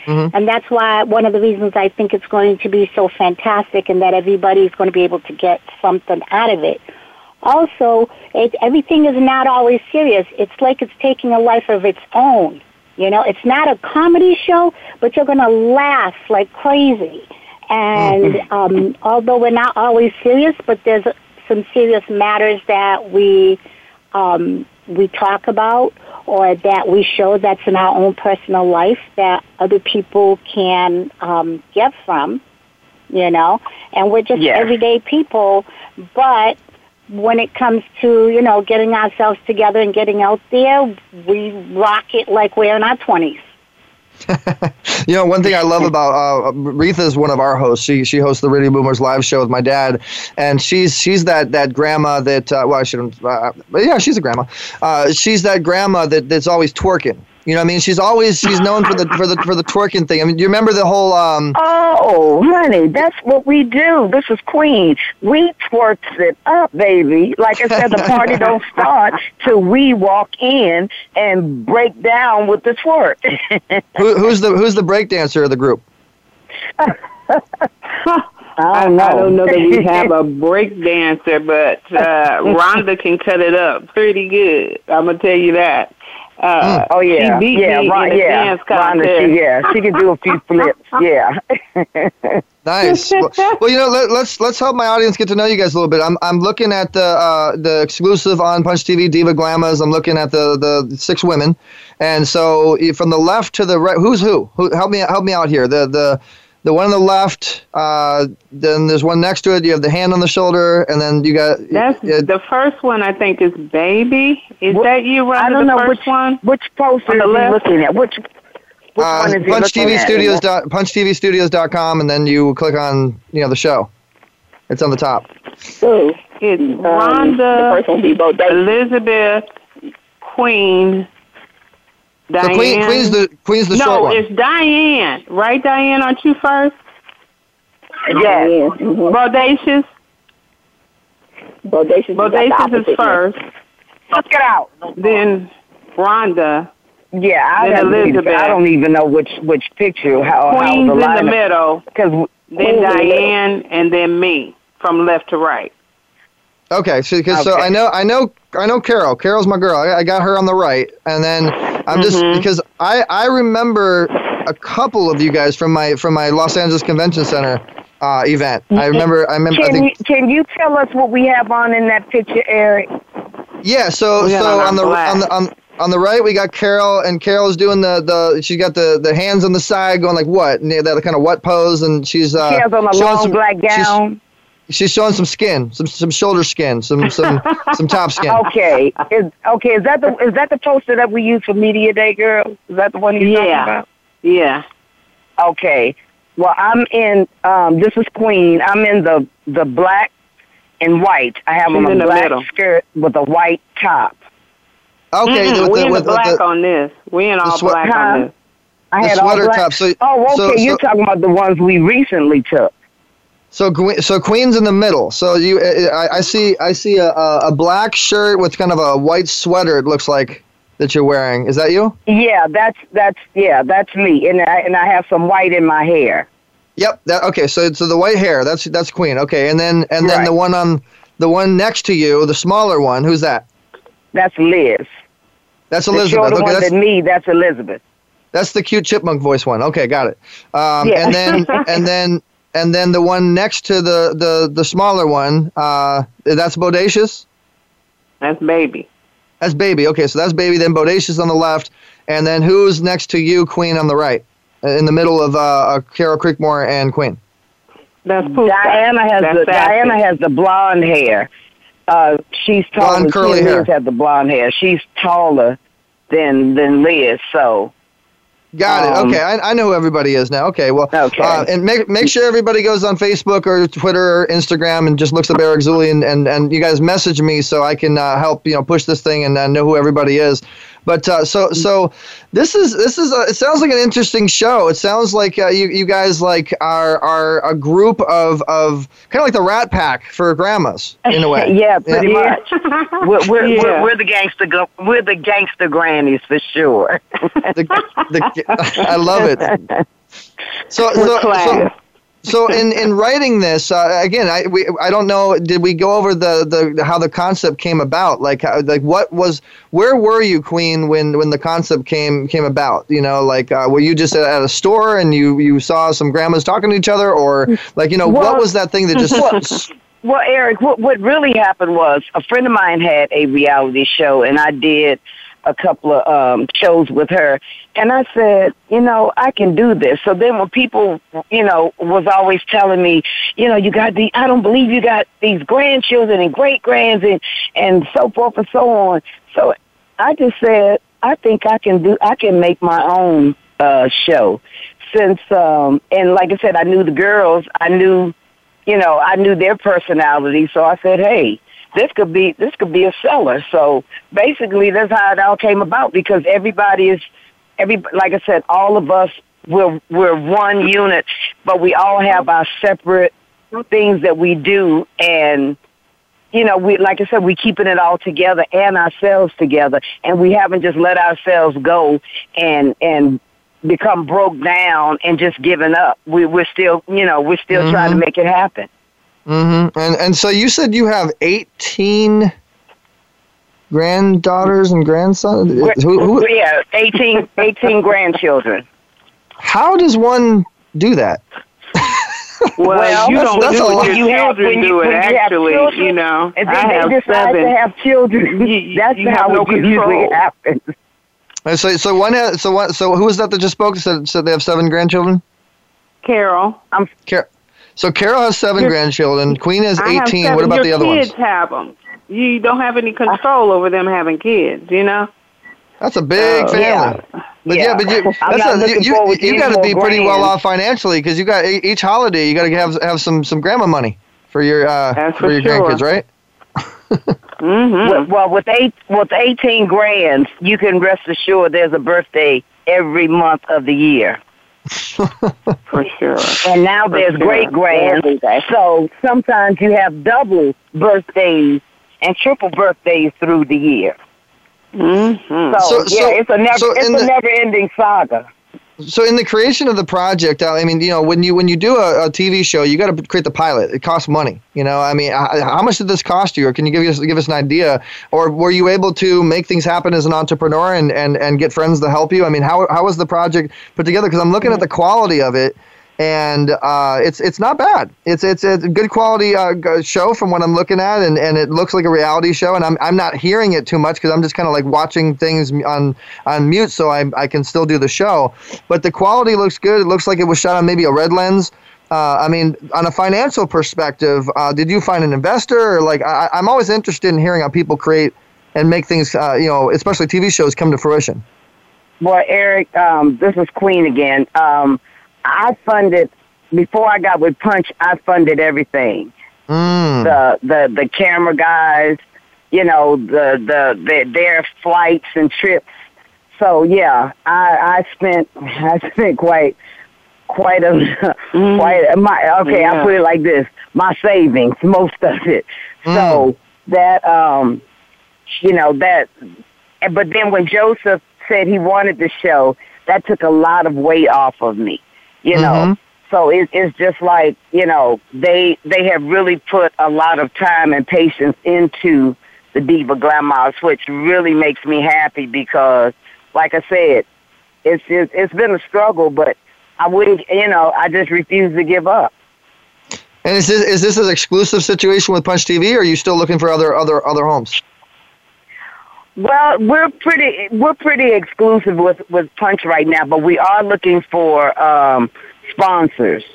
Mm-hmm. And that's why one of the reasons I think it's going to be so fantastic and that everybody's going to be able to get something out of it. Also, it, everything is not always serious. It's like it's taking a life of its own. You know, it's not a comedy show, but you're going to laugh like crazy. And um, although we're not always serious, but there's some serious matters that we um, we talk about or that we show that's in our own personal life that other people can um, get from, you know. And we're just yeah. everyday people, but when it comes to, you know, getting ourselves together and getting out there, we rock it like we're in our twenties. You know, one thing I love about uh, Retha is one of our hosts. She she hosts the Radio Boomers live show with my dad, and she's she's that that grandma that uh, well I shouldn't uh, but yeah she's a grandma. Uh, she's that grandma that that's always twerking. You know what I mean? She's always she's known for the for the for the twerking thing. I mean, do you remember the whole? Um, oh, honey, that's what we do. This is Queen. We twerk it up, baby. Like I said, the party don't start till we walk in and break down with the twerk. Who, who's the who's the breakdancer of the group? I don't know. I don't know that we have a break dancer, but uh, Rhonda can cut it up pretty good. I'm gonna tell you that. Uh, mm. Oh yeah, she beat yeah, me Ron, in yeah. Dance Rhonda, she, yeah, she can do a few flips. Yeah. Nice. Well, well, you know, let, let's let's help my audience get to know you guys a little bit. I'm I'm looking at the uh, the exclusive on Punch T V Diva Glamas. I'm looking at the, the six women, and so from the left to the right, who's who? Who help me help me out here? The the the one on the left. Uh, then there's one next to it. You have the hand on the shoulder, and then you got that's it, the first one. I think is Baby. Is that you, Rhonda? I don't know which one. Which poster are you looking at? Which, which uh, one is punch t v studios dot punch t v studios dot com, and then you click on you know the show. It's on the top. So it's um, Rhonda, Elizabeth, Queen, Diane. So Queen, Queen's the Queen's the no, short one. No, it's Diane. Right, Diane? Aren't you first? Yes. Mm-hmm. Bodacious. Bodacious. Bodacious is, is first. Let's get out. Then Rhonda. Yeah, I then Elizabeth. Even, I don't even know which which picture. How Queen's how the in the middle. Because then Diane the and then me from left to right. Okay, so because okay. so I know I know I know Carol. Carol's my girl. I, I got her on the right, and then I'm just mm-hmm. because I I remember a couple of you guys from my from my Los Angeles Convention Center uh, event. I remember. I remember. Can I think, you can you tell us what we have on in that picture, Eric? Yeah. So so on the on the on, on the right we got Carol, and Carol's doing the the she got the, the hands on the side going like what that kind of what pose, and she's uh, she has on a long some, black gown. She's, she's showing some skin, some some shoulder skin, some some some top skin. Okay. Is, okay. Is that the is that the poster that we use for Media Day, girl? Is that the one you're yeah. talking about? Yeah. Okay. Well, I'm in. Um, this is Queen. I'm in the, the black and white. I have She's on a black middle. skirt with a white top. Okay, mm-hmm. we're in the black the, on this. We're in all swe- black huh? on this. I the had sweater all black. Top. So, oh, okay. So, so, you're talking about the ones we recently took. So, so Queen's in the middle. So you, I, I see, I see a, a black shirt with kind of a white sweater. It looks like. That you're wearing, is that you? Yeah, that's that's yeah, that's me, and I and I have some white in my hair. Yep. That, okay. So so the white hair, that's that's Queen. Okay, and then and then right. the one on the one next to you, the smaller one, who's that? That's Liz. That's Elizabeth. The shorter okay, one that's, than me. That's Elizabeth. That's the cute chipmunk voice one. Okay, got it. Um, yeah. And then and then and then the one next to the the the smaller one, uh, that's Bodacious. That's Baby. That's Baby. Okay, so that's Baby. Then Bodacious on the left, and then who's next to you, Queen, on the right, in the middle of uh, Carol Creekmore and Queen. That's Pooh. Diana has that's the sassy. Diana has the blonde hair. Uh, she's taller. Blonde curly hair. Liz has the blonde hair. She's taller than than Liz. So. Got um, it. Okay, I, I know who everybody is now. Okay, well, okay. Uh, and make make sure everybody goes on Facebook or Twitter or Instagram and just looks up Eric Zuli and, and, and you guys message me so I can uh, help you know push this thing and uh, know who everybody is. But uh, so so this is this is a, it sounds like an interesting show. It sounds like uh, you you guys like are are a group of of kind of like the Rat Pack for grandmas in a way. yeah, pretty yeah. much. we're, we're, yeah. we're we're the gangster we're the gangster grannies for sure. the, the, I love it. So so, so so in in writing this uh, again, I we I don't know. Did we go over the, the how the concept came about? Like how, like what was where were you, Queen, when, when the concept came came about? You know, like uh, were you just at a store and you, you saw some grandmas talking to each other, or like you know well, what was that thing that just? Well, Eric, what what really happened was a friend of mine had a reality show, and I did a couple of um, shows with her, and I said, you know, I can do this. So then when people, you know, was always telling me, you know, you got the, I don't believe you got these grandchildren and great-grands and, and so forth and so on. So I just said, I think I can do, I can make my own uh, show. Since, um, and like I said, I knew the girls. I knew, you know, I knew their personality. So I said, hey, this could be, this could be a seller. So basically that's how it all came about, because everybody is, every, like I said, all of us, we're, we're one unit, but we all have our separate things that we do. And, you know, we, like I said, we're keeping it all together and ourselves together. And we haven't just let ourselves go and, and, become broke down and just giving up. We, we're still, you know, we're still mm-hmm. trying to make it happen. Mm-hmm. And and so you said you have eighteen granddaughters and grandsons? Who, who? Yeah, eighteen, eighteen grandchildren. How does one do that? Well, well, you don't do what your you children do it, actually, you, children, you know. And then I they have decide seven. To have children. You, that's you how no it control. Usually happens. So, so one, has, so one, so who was that that just spoke? Said, said they have seven grandchildren. Carol. I'm. Car- so Carol has seven your, grandchildren. Queen has I eighteen. What about your the other kids ones? Kids have them. You don't have any control over them having kids. You know. That's a big uh, family. Yeah. But yeah, yeah but you, that's a, you, you, you got to be grand. Pretty well off financially, because you got each holiday you got to have have some some grandma money for your uh, that's for, for your sure. grandkids, right? Mm-hmm. Well, with eight, with eighteen grands, you can rest assured there's a birthday every month of the year. For sure. And now For there's sure. great grands, so sometimes you have double birthdays and triple birthdays through the year. Mm-hmm. So, so, yeah, so, it's a never, so it's a the, never-ending saga. So in the creation of the project, I mean, you know, when you when you do a, a T V show, you got to create the pilot. It costs money, you know. I mean, I, how much did this cost you, or can you give us give us an idea? Or were you able to make things happen as an entrepreneur and, and, and get friends to help you? I mean, how how was the project put together? Because I'm looking at the quality of it, and uh, it's it's not bad. It's it's a good quality uh, show from what I'm looking at, and, and it looks like a reality show. And I'm I'm not hearing it too much because I'm just kind of like watching things on on mute, so I I can still do the show. But the quality looks good. It looks like it was shot on maybe a red lens. Uh, I mean, on a financial perspective, uh, did you find an investor? Or like I, I'm always interested in hearing how people create and make things, uh, you know, especially T V shows, come to fruition. Boy, Eric, um, this is Queen again. Um, I funded, before I got with Punch, I funded everything. Mm. The, the the camera guys, you know, the, the the their flights and trips. So yeah, I I spent I spent quite quite a mm. quite my okay, yeah. I put it like this, my savings, most of it. Mm. So that um you know, that but then when Joseph said he wanted the show, that took a lot of weight off of me. You know, mm-hmm. so it, it's just like, you know, they they have really put a lot of time and patience into the Diva Glamours, which really makes me happy because, like I said, it's it's, it's been a struggle, but I wouldn't, you know, I just refuse to give up. And is this, is this an exclusive situation with Punch T V, or are you still looking for other other other homes? Well, we're pretty we're pretty exclusive with, with Punch right now, but we are looking for um, sponsors.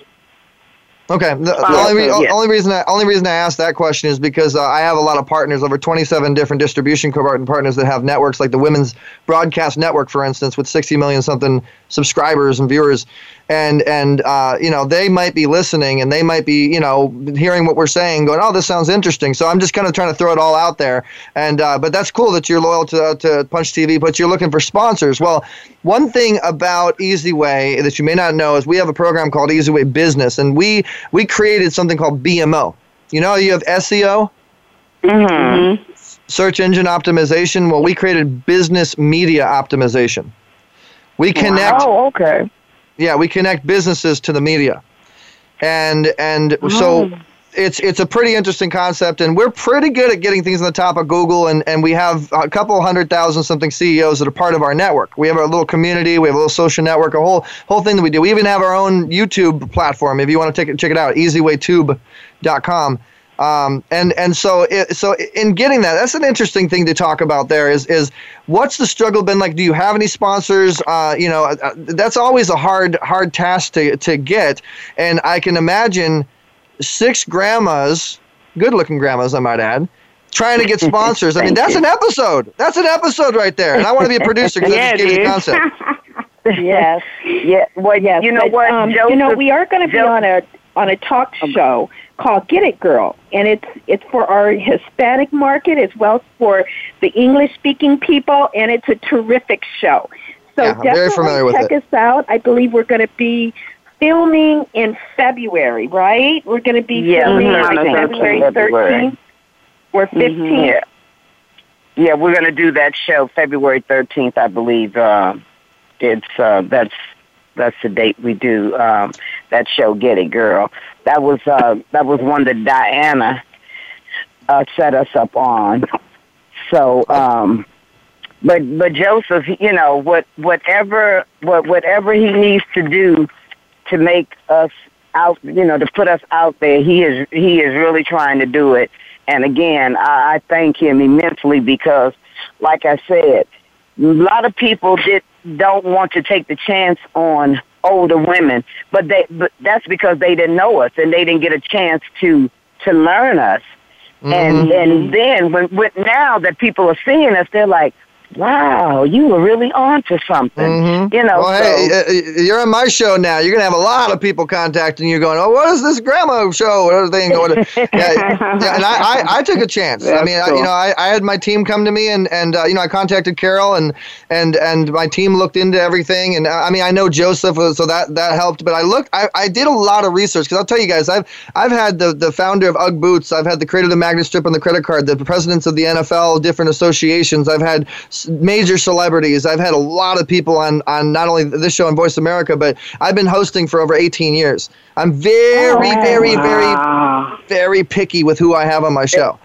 Okay. The, sponsors, the only, re- yes. only reason I, only reason I asked that question is because uh, I have a lot of partners, over twenty-seven different distribution partners that have networks, like the Women's Broadcast Network, for instance, with sixty million something subscribers and viewers, and and uh, you know, they might be listening and they might be, you know, hearing what we're saying, going, oh, this sounds interesting. So I'm just kind of trying to throw it all out there, and uh, but that's cool that you're loyal to uh, to Punch T V, but you're looking for sponsors. Well, one thing about Easy Way that you may not know is we have a program called Easy Way Business, and we we created something called B M O. You know, you have S E O. Mm-hmm. Search engine optimization. Well, we created business media optimization. We connect. Oh, wow, okay. Yeah, we connect businesses to the media, and and oh. so it's it's a pretty interesting concept, and we're pretty good at getting things on the top of Google, and, and we have a couple hundred thousand something C E Os that are part of our network. We have our little community, we have a little social network, a whole whole thing that we do. We even have our own YouTube platform. If you want to take it, check it out, easy way tube dot com. Um, and and so it, so in getting that, that's an interesting thing to talk about. There is is what's the struggle been like? Do you have any sponsors? Uh, you know, uh, that's always a hard hard task to to get. And I can imagine six grandmas, good looking grandmas, I might add, trying to get sponsors. I mean, that's you. an episode. That's an episode right there. And I want to be a producer because yeah, I just gave you the concept. Yes. Yeah. Well, yes. You know but, what? Um, Joseph, you know, we are going to be Joseph. on a on a talk show called Get It Girl, and it's it's for our Hispanic market as well as for the English speaking people, and it's a terrific show. So yeah, definitely I'm very familiar with check it. us out. I believe we're going to be filming in February, right? We're going to be yeah, filming on February thirteenth or fifteenth. Mm-hmm. Yeah, we're going to do that show February thirteenth, I believe. Uh, it's uh, that's that's the date we do um, that show. Get It Girl. That was uh, that was one that Diana uh, set us up on. So. Um, But but Joseph, you know what? Whatever what whatever he needs to do to make us out, you know, to put us out there, he is he is really trying to do it. And again, I, I thank him immensely because, like I said, a lot of people did don't want to take the chance on older women, but they but that's because they didn't know us and they didn't get a chance to to learn us. Mm-hmm. And and then when with now that people are seeing us, they're like, wow, you were really on to something. Mm-hmm. You know, well, so. Hey, you're on my show now. You're going to have a lot of people contacting you going, oh, what is this grandma show? What are they going to? Yeah, yeah, and I, I, I took a chance. That's I mean, cool. I, you know, I, I had my team come to me and, and uh, you know, I contacted Carol and, and, and my team looked into everything. And I mean, I know Joseph, was, so that, that helped. But I looked, I, I did a lot of research because I'll tell you guys, I've I've had the, the founder of Ugg Boots. I've had the creator of the magnet strip on the credit card, the presidents of the N F L, different associations. I've had major celebrities. I've had a lot of people on, on not only this show on Voice America, but I've been hosting for over eighteen years. I'm very, oh, very, wow. very, very picky with who I have on my show.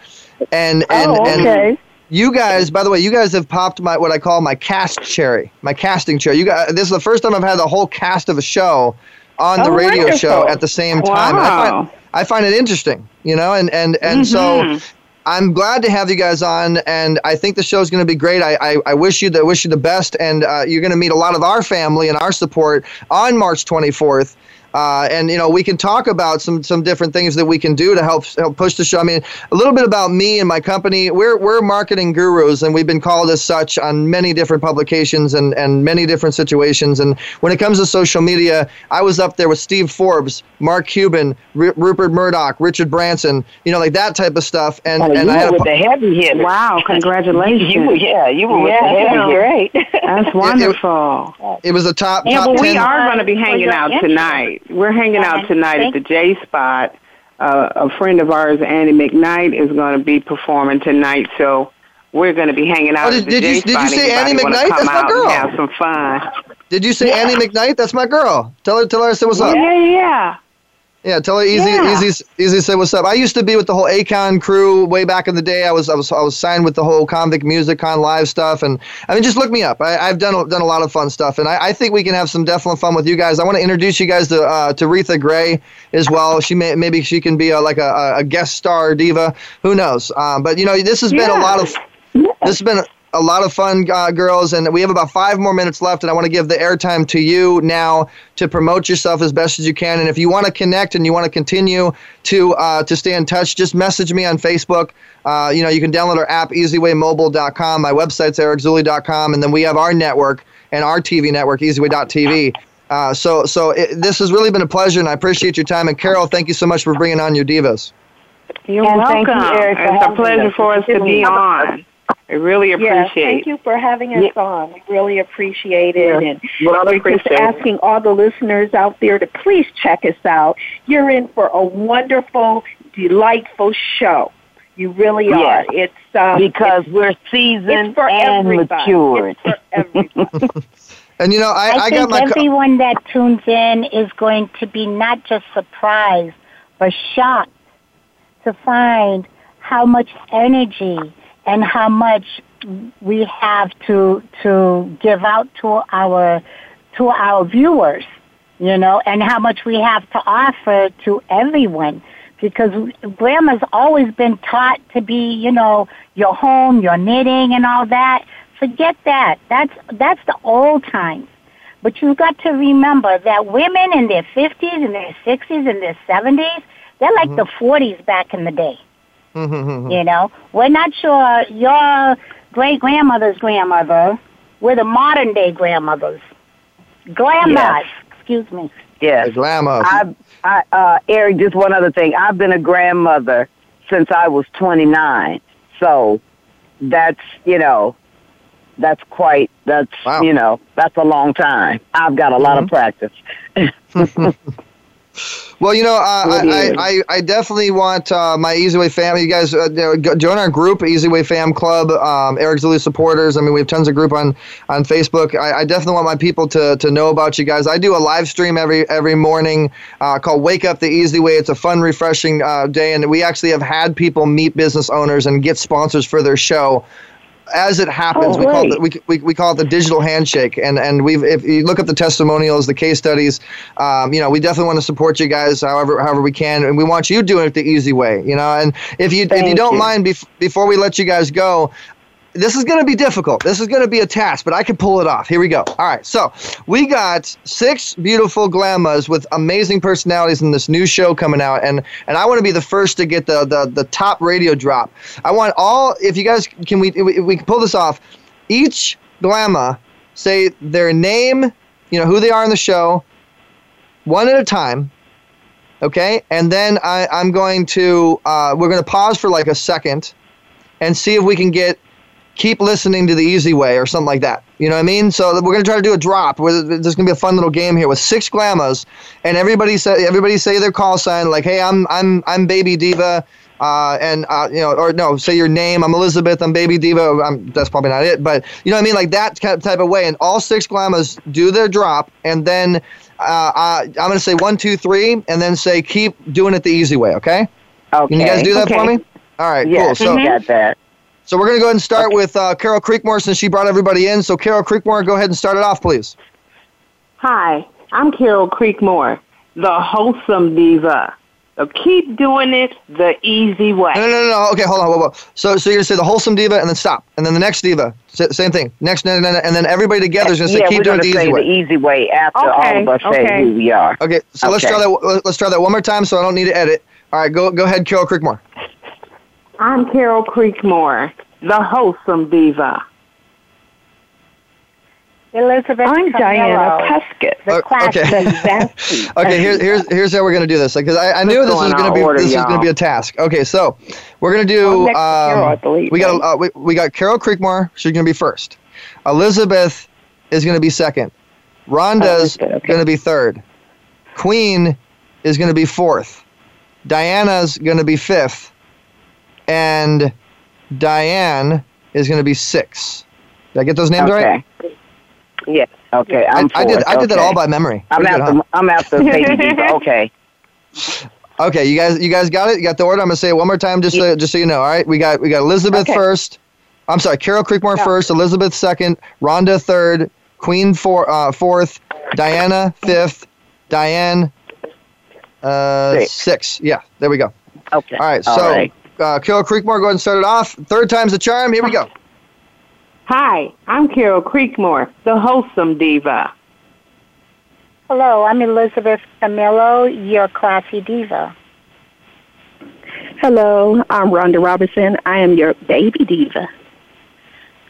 And and, oh, okay. and you guys, by the way, you guys have popped my what I call my cast cherry, my casting cherry. You guys, this is the first time I've had the whole cast of a show on the oh, radio wonderful. show at the same time. Wow. I find, I find it interesting, you know, and, and, and mm-hmm. so... I'm glad to have you guys on, and I think the show is going to be great. I, I, I wish you the wish you the best, and uh, you're going to meet a lot of our family and our support on March twenty-fourth. Uh, and you know, we can talk about some some different things that we can do to help help push the show. I mean, a little bit about me and my company. We're we're marketing gurus, and we've been called as such on many different publications and, and many different situations. And when it comes to social media, I was up there with Steve Forbes, Mark Cuban, R- Rupert Murdoch, Richard Branson, you know, like that type of stuff. And, oh, and you I had were with po- the heavy hitters. Wow, congratulations! You were, yeah, you were yeah, with the heavy hitters. Great, that's wonderful. It, it, it was a top. Yeah, top but we ten. Are going to be hanging out tonight. We're hanging out tonight at the J Spot. Uh, a friend of ours, Annie McKnight, is going to be performing tonight, so we're going to be hanging out oh, did, at the J Spot. Did you say Annie McKnight? That's my girl. Have some fun. Did you say yeah. Annie Mcknight? That's my girl. Tell her, tell her I said what's up. Yeah, yeah. Yeah, tell her easy, yeah. easy, easy. Say what's up. I used to be with the whole Akon crew way back in the day. I was, I was, I was signed with the whole Convict Music Con Live stuff, and I mean, just look me up. I, I've done done a lot of fun stuff, and I, I think we can have some definite fun with you guys. I want to introduce you guys to uh, to Aretha Gray as well. She may maybe she can be a, like a, a guest star diva. Who knows? Um, but you know, this has yeah. been a lot of yeah. this has been. A, A lot of fun, uh, girls, and we have about five more minutes left, and I want to give the airtime to you now to promote yourself as best as you can. And if you want to connect and you want to continue to uh, to stay in touch, just message me on Facebook. Uh, you know, you can download our app, easy way mobile dot com. My website's eric zuli dot com, and then we have our network and our T V network, easy way dot T V. Uh, so so it, this has really been a pleasure, and I appreciate your time. And, Carol, thank you so much for bringing on your divas. You're and welcome. Thank you, Eric, it's a pleasure for us to be on. I really appreciate it. Yeah, thank you for having us yeah. on. We really appreciate it. Yeah. And well, we're just asking all the listeners out there to please check us out. You're in for a wonderful, delightful show. You really yeah. are. It's um, Because it's, we're seasoned and matured. It's for everybody. And, you know, I, I, I think got my everyone co- that tunes in is going to be not just surprised, but shocked to find how much energy and how much we have to to give out to our to our viewers, you know, and how much we have to offer to everyone. Because grandma's always been taught to be, you know, your home, your knitting and all that. Forget that. That's that's the old times. But you've got to remember that women in their fifties and their sixties and their seventies, they're like mm-hmm. the forties back in the day. You know, we're not sure your great grandmother's grandmother. We're the modern day grandmothers. Glam yes. Muff. Excuse me. Yes. The glam muff. I, I, uh, Eric, just one other thing. I've been a grandmother since I was twenty-nine. So that's, you know, that's quite, that's, wow. you know, that's a long time. I've got a mm-hmm. lot of practice. Well, you know, uh, I, I, I definitely want uh, my Easy Way family. You guys uh, join our group, Easy Way Fam Club, um, Eric Zuli supporters. I mean, we have tons of group on, on Facebook. I, I definitely want my people to, to know about you guys. I do a live stream every every morning uh, called Wake Up the Easy Way. It's a fun, refreshing uh, day, and we actually have had people meet business owners and get sponsors for their show. As it happens, oh, we call it the, we, we we call it the digital handshake, and and we've if you look at the testimonials, the case studies, um, you know, we definitely want to support you guys, however however we can, and we want you doing it the easy way, you know. And if you Thank if you don't you. mind, bef- before we let you guys go. This is going to be difficult. This is going to be a task, but I can pull it off. Here we go. All right. So we got six beautiful glammas with amazing personalities in this new show coming out. And, and I want to be the first to get the, the, the top radio drop. I want all, if you guys can, we, if we can pull this off. Each glamma say their name, you know, who they are in the show, one at a time. Okay. And then I, I'm going to, uh, we're going to pause for like a second and see if we can get, keep listening to the easy way or something like that. You know what I mean? So we're going to try to do a drop. There's going to be a fun little game here with six glammas, and everybody say everybody say their call sign, like, hey, I'm I'm I'm Baby Diva, uh, and uh, you know, or no, say your name. I'm Elizabeth. I'm Baby Diva. I'm, that's probably not it, but you know what I mean, like that type of way. And all six glammas do their drop, and then uh, I, I'm going to say one, two, three, and then say keep doing it the easy way. Okay? Okay. Can you guys do that okay. for me? All right. Yeah, cool. So. Got that. So we're going to go ahead and start okay. with uh, Carol Creekmore, since she brought everybody in. So Carol Creekmore, go ahead and start it off, please. Hi, I'm Carol Creekmore, the wholesome diva. So keep doing it the easy way. No, no, no, no. Okay, hold on. Whoa, whoa. So, so you're going to say the wholesome diva and then stop. And then the next diva, same thing. Next, and then everybody together is going to say yeah, keep doing it the easy way. Yeah, we're going to say the easy way after okay. all of us okay. say who we are. Okay, so okay. let's try that Let's try that one more time so I don't need to edit. All right, go, go ahead, Carol Creekmore. I'm Carol Creekmore, the wholesome diva. Elizabeth I'm Camillo, Diana Pescott, the class okay. Okay, here's here's here's how we're gonna do this, because like, I, I knew this was gonna be order, this y'all. was gonna be a task. Okay, so we're gonna do. Well, um, Carol, I believe, we got uh, we we got Carol Creekmore. She's gonna be first. Elizabeth is gonna be second. Rhonda's oh, okay. gonna be third. Queen is gonna be fourth. Diana's gonna be fifth. And Diane is going to be six. Did I get those names okay. right? Yeah. Okay. I'm I, I did. I okay. did that all by memory. I'm Pretty out. Good, the, huh? I'm out the baby. Okay. Okay. You guys. You guys got it. You got the order. I'm going to say it one more time, just so, yeah. just so you know. All right. We got. We got Elizabeth okay. first. I'm sorry. Carol Creekmore no. first. Elizabeth second. Rhonda third. Queen four, uh, fourth. Diana fifth. Diane uh, six. six. Yeah. There we go. Okay. All right. All so. Right. Uh, Carol Creekmore, go ahead and start it off. Third time's the charm. Here we go. Hi, I'm Carol Creekmore, the wholesome diva. Hello, I'm Elizabeth Camillo, your classy diva. Hello, I'm Rhonda Robinson. I am your baby diva.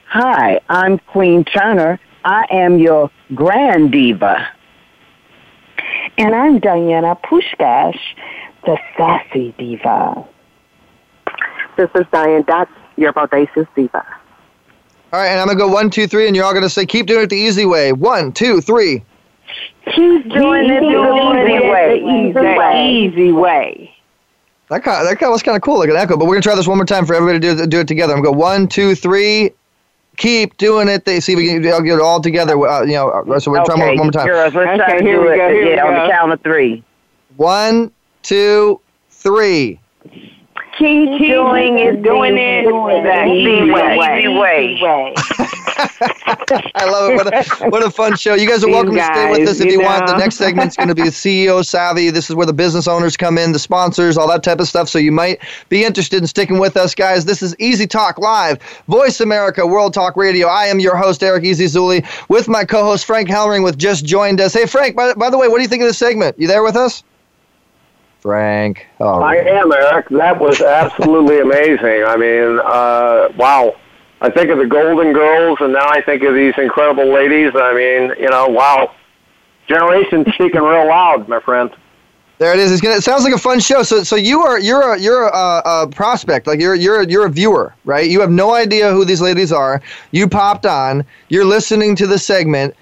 Hi, I'm Queen Turner. I am your grand diva. And I'm Diana Pushkash, the sassy diva. This is Diane Dotz, your Bodacious Diva. All right, and I'm going to go one, two, three, and you're all going to say, keep doing it the easy way. One, two, three. Keep doing it the easy way. The easy way. That kind of, that was kind of cool, like an echo, but we're going to try this one more time for everybody to do, do it together. I'm going to go one, two, three. Keep doing it. They see if we can I'll get it all together. Uh, you know, so we're okay, trying one, one more time. Girls, let's okay, try to do go, it yeah, on the count of three. One, two, three. Keep, Keep doing it, doing it, doing it the easy way. Easy way. I love it. What a, what a fun show. You guys are welcome guys, to stay with us if you, you know. want. The next segment's going to be C E O Savvy. This is where the business owners come in, the sponsors, all that type of stuff. So you might be interested in sticking with us, guys. This is Easy Talk Live, Voice America, World Talk Radio. I am your host, Eric E Z Zuli, with my co-host, Frank Hellering, who just joined us. Hey, Frank, by, by the way, what do you think of this segment? You there with us? Frank. Oh, I am, Eric. That was absolutely amazing. I mean, uh, wow. I think of the Golden Girls, and now I think of these incredible ladies. I mean, you know, wow. Generation's speaking real loud, my friend. There it is. It's gonna, it sounds like a fun show. So, so you are you're a, you're a, a prospect, like you're you're you're a viewer, right? You have no idea who these ladies are. You popped on. You're listening to the segment.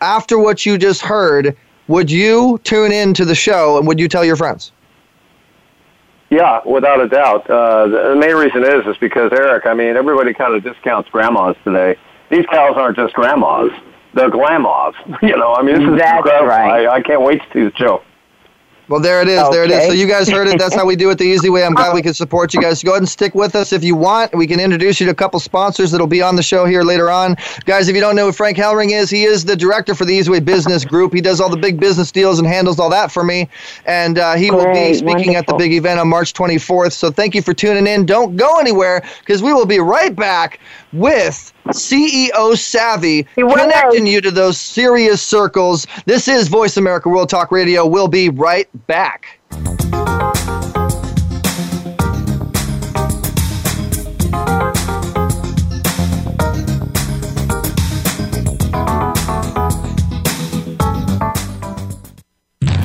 After what you just heard, would you tune in to the show and would you tell your friends? Yeah, without a doubt. Uh, the main reason is is because Eric. I mean, everybody kind of discounts grandmas today. These cows aren't just grandmas; they're glammas. You know, I mean, this is That's incredible. Right. I, I can't wait to see the show. Well, there it is. Okay. There it is. So you guys heard it. That's how we do it the easy way. I'm glad we can support you guys. So go ahead and stick with us if you want. We can introduce you to a couple sponsors that will be on the show here later on. Guys, if you don't know who Frank Hellring is, he is the director for the Easy Way Business Group. He does all the big business deals and handles all that for me. And uh, he Great. will be speaking Wonderful. at the big event on March twenty-fourth. So thank you for tuning in. Don't go anywhere because we will be right back with C E O Savvy, connecting you to those serious circles. This is Voice America World Talk Radio. We'll be right back.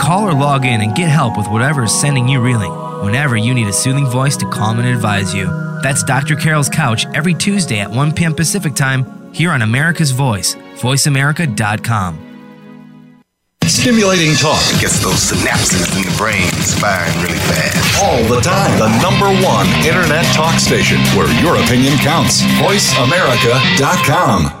Call or log in and get help with whatever is sending you reeling whenever you need a soothing voice to calm and advise you. That's Doctor Carol's Couch every Tuesday at one p.m. Pacific Time here on America's Voice, voice america dot com. Stimulating talk gets those synapses in the brain firing really fast. All the time. The number one internet talk station where your opinion counts. voice america dot com.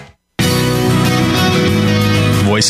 Voice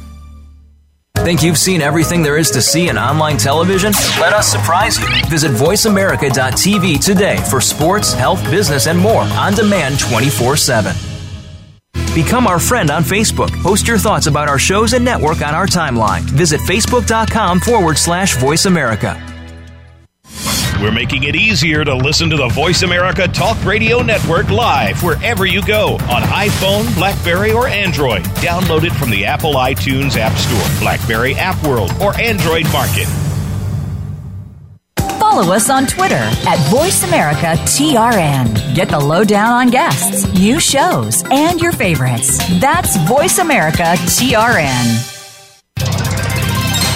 Think you've seen everything there is to see in online television? Let us surprise you. Visit voice america dot t v today for sports, health, business, and more on demand twenty-four seven. Become our friend on Facebook. Post your thoughts about our shows and network on our timeline. Visit facebook.com forward slash Voice America. We're making it easier to listen to the Voice America Talk Radio Network live wherever you go on iPhone, BlackBerry, or Android. Download it from the Apple iTunes App Store, BlackBerry App World, or Android Market. Follow us on Twitter at Voice America T R N. Get the lowdown on guests, new shows, and your favorites. That's Voice America T R N.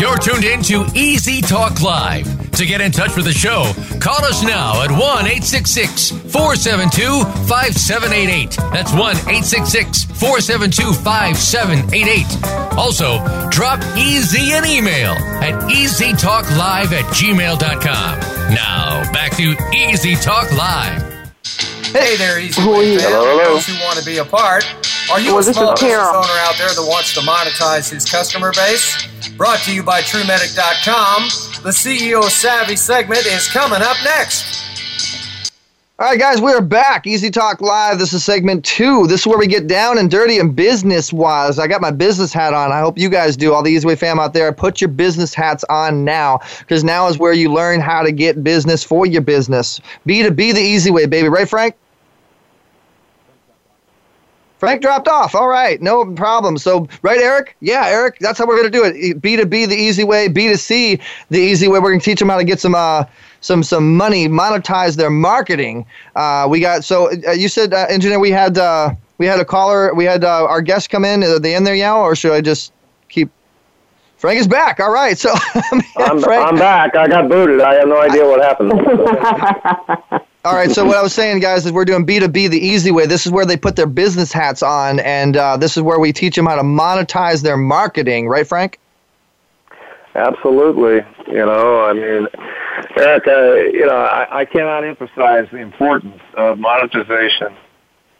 You're tuned in to Easy Talk Live. To get in touch with the show, call us now at one eight six six, four seven two, five seven eight eight. That's one eight six six, four seven two, five seven eight eight. Also, drop Easy an email at easy talk live at gmail dot com. Now, back to Easy Talk Live. Hey there, Easy Talk Live. Hello, hello. Those who want to be a part. Are you well, a small business owner out there that wants to monetize his customer base? Brought to you by True Medic dot com. The C E O Savvy segment is coming up next. All right, guys, we are back. Easy Talk Live. This is segment two. This is where we get down and dirty and business-wise. I got my business hat on. I hope you guys do. All the Easy Way fam out there, put your business hats on now, because now is where you learn how to get business for your business. B to B the easy way, baby. Right, Frank? Frank dropped off. All right. No problem. So, right, Eric? Yeah, Eric. That's how we're going to do it. B to B, the easy way. B to C, the easy way. We're going to teach them how to get some uh, some some money, monetize their marketing. Uh, we got, so uh, you said, uh, engineer, we had uh, we had a caller. We had uh, our guest come in. Are they in there now, or should I just keep? Frank is back. All right. So, man, I'm, Frank, I'm back. I got booted. I have no idea what happened. All right, so what I was saying, guys, is we're doing B to B the easy way. This is where they put their business hats on, and uh, this is where we teach them how to monetize their marketing. Right, Frank? Absolutely. You know, I mean, Eric, uh, you know, I, I cannot emphasize the importance of monetization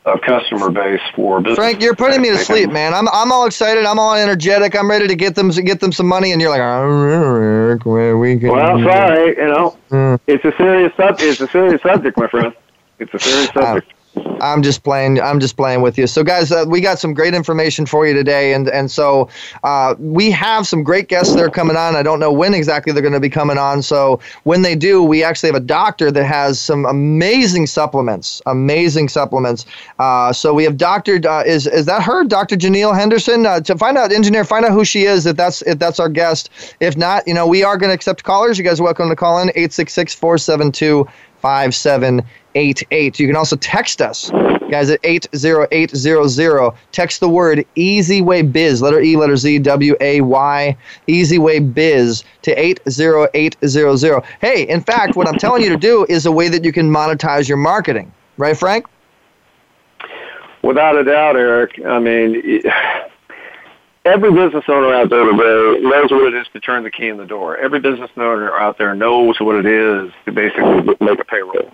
of customer base for business. Frank, you're putting me to sleep, man. I'm I'm all excited. I'm all energetic. I'm ready to get them get them some money, and you're like, Eric, where we going? Well, sorry, you know, it's a serious sub- It's a serious subject, my friend. It's a serious subject. Um, I'm just playing. I'm just playing with you. So, guys, uh, we got some great information for you today, and and so uh, we have some great guests that are coming on. I don't know when exactly they're going to be coming on. So when they do, we actually have a doctor that has some amazing supplements. Amazing supplements. Uh, so we have Doctor Uh, is is that her? Doctor Janelle Henderson. Uh, to find out, engineer, find out who she is. If that's if that's our guest. If not, you know, we are going to accept callers. You guys are welcome to call in eight six six, four seven two, five seven eight eight. You can also text us, guys, at eight zero eight zero zero. Text the word Easy Way Biz, letter E, letter Z, W A Y, Easy Way Biz to eight zero eight zero zero. Hey, in fact, what I'm telling you to do is a way that you can monetize your marketing, right, Frank? Without a doubt, Eric. I mean, every business owner out there knows what it is to turn the key in the door. Every business owner out there knows what it is to basically make a payroll.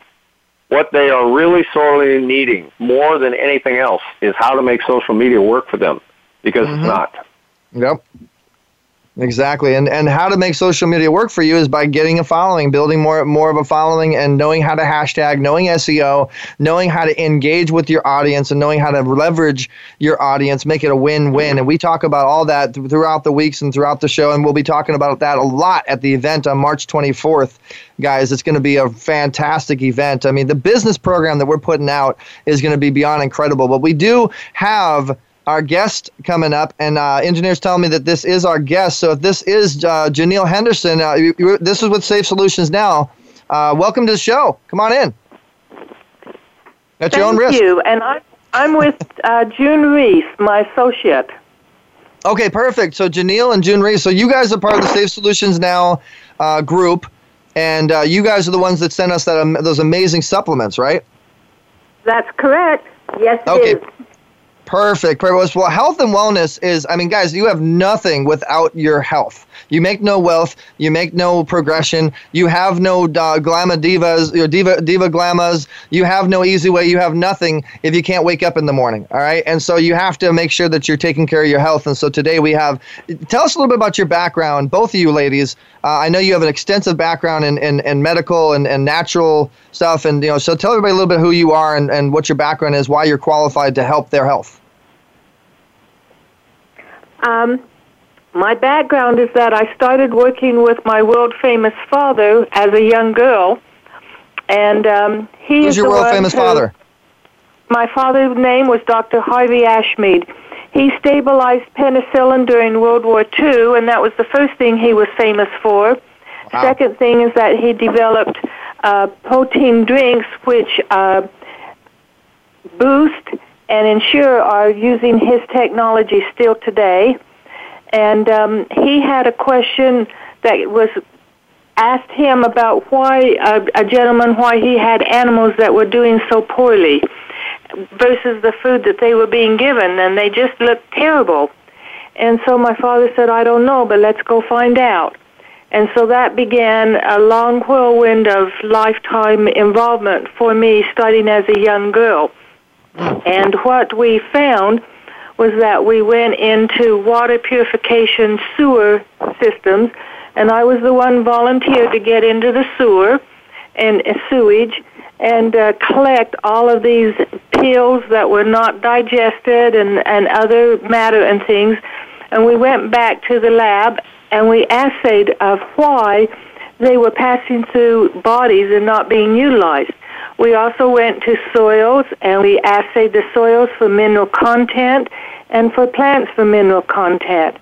What they are really sorely needing more than anything else is how to make social media work for them, because mm-hmm. it's not. Yep. Exactly. And and how to make social media work for you is by getting a following, building more more of a following, and knowing how to hashtag, knowing S E O, knowing how to engage with your audience, and knowing how to leverage your audience, make it a win-win. And we talk about all that th- throughout the weeks and throughout the show, and we'll be talking about that a lot at the event on March twenty-fourth. Guys, it's going to be a fantastic event. I mean, the business program that we're putting out is going to be beyond incredible, but we do have our guest coming up, and uh, engineers tell me that this is our guest. So if this is uh, Janelle Henderson, uh, you, you, this is with Safe Solutions Now. Uh, welcome to the show. Come on in. At Thank your own risk. Thank you. And I, I'm with uh, June Reese, my associate. Okay, perfect. So Janelle and June Reese. So you guys are part of the Safe Solutions Now uh, group, and uh, you guys are the ones that sent us that um, those amazing supplements, right? That's correct. Yes, it okay. is. Perfect. Well, health and wellness is, I mean, guys, you have nothing without your health. You make no wealth. You make no progression. You have no uh, glamour divas, your diva, diva glamas. You have no easy way. You have nothing if you can't wake up in the morning, all right? And so you have to make sure that you're taking care of your health. And so today we have, tell us a little bit about your background, both of you ladies. Uh, I know you have an extensive background in, in, in medical and, and natural stuff. And, you know, so tell everybody a little bit who you are and, and what your background is, why you're qualified to help their health. Um, my background is that I started working with my world-famous father as a young girl. And um, he Who's is your world-famous father? My father's name was Doctor Harvey Ashmead. He stabilized penicillin during World War Two, and that was the first thing he was famous for. Wow. Second thing is that he developed uh, protein drinks, which uh, boost and Ensure are using his technology still today. And um, he had a question that was asked him about why, uh, a gentleman, why he had animals that were doing so poorly versus the food that they were being given, and they just looked terrible. And so my father said, I don't know, but let's go find out. And so that began a long whirlwind of lifetime involvement for me, starting as a young girl. And what we found was that we went into water purification sewer systems, and I was the one volunteered to get into the sewer and uh, sewage and uh, collect all of these pills that were not digested and, and other matter and things. And we went back to the lab, and we assayed of why they were passing through bodies and not being utilized. We also went to soils, and we assayed the soils for mineral content and for plants for mineral content.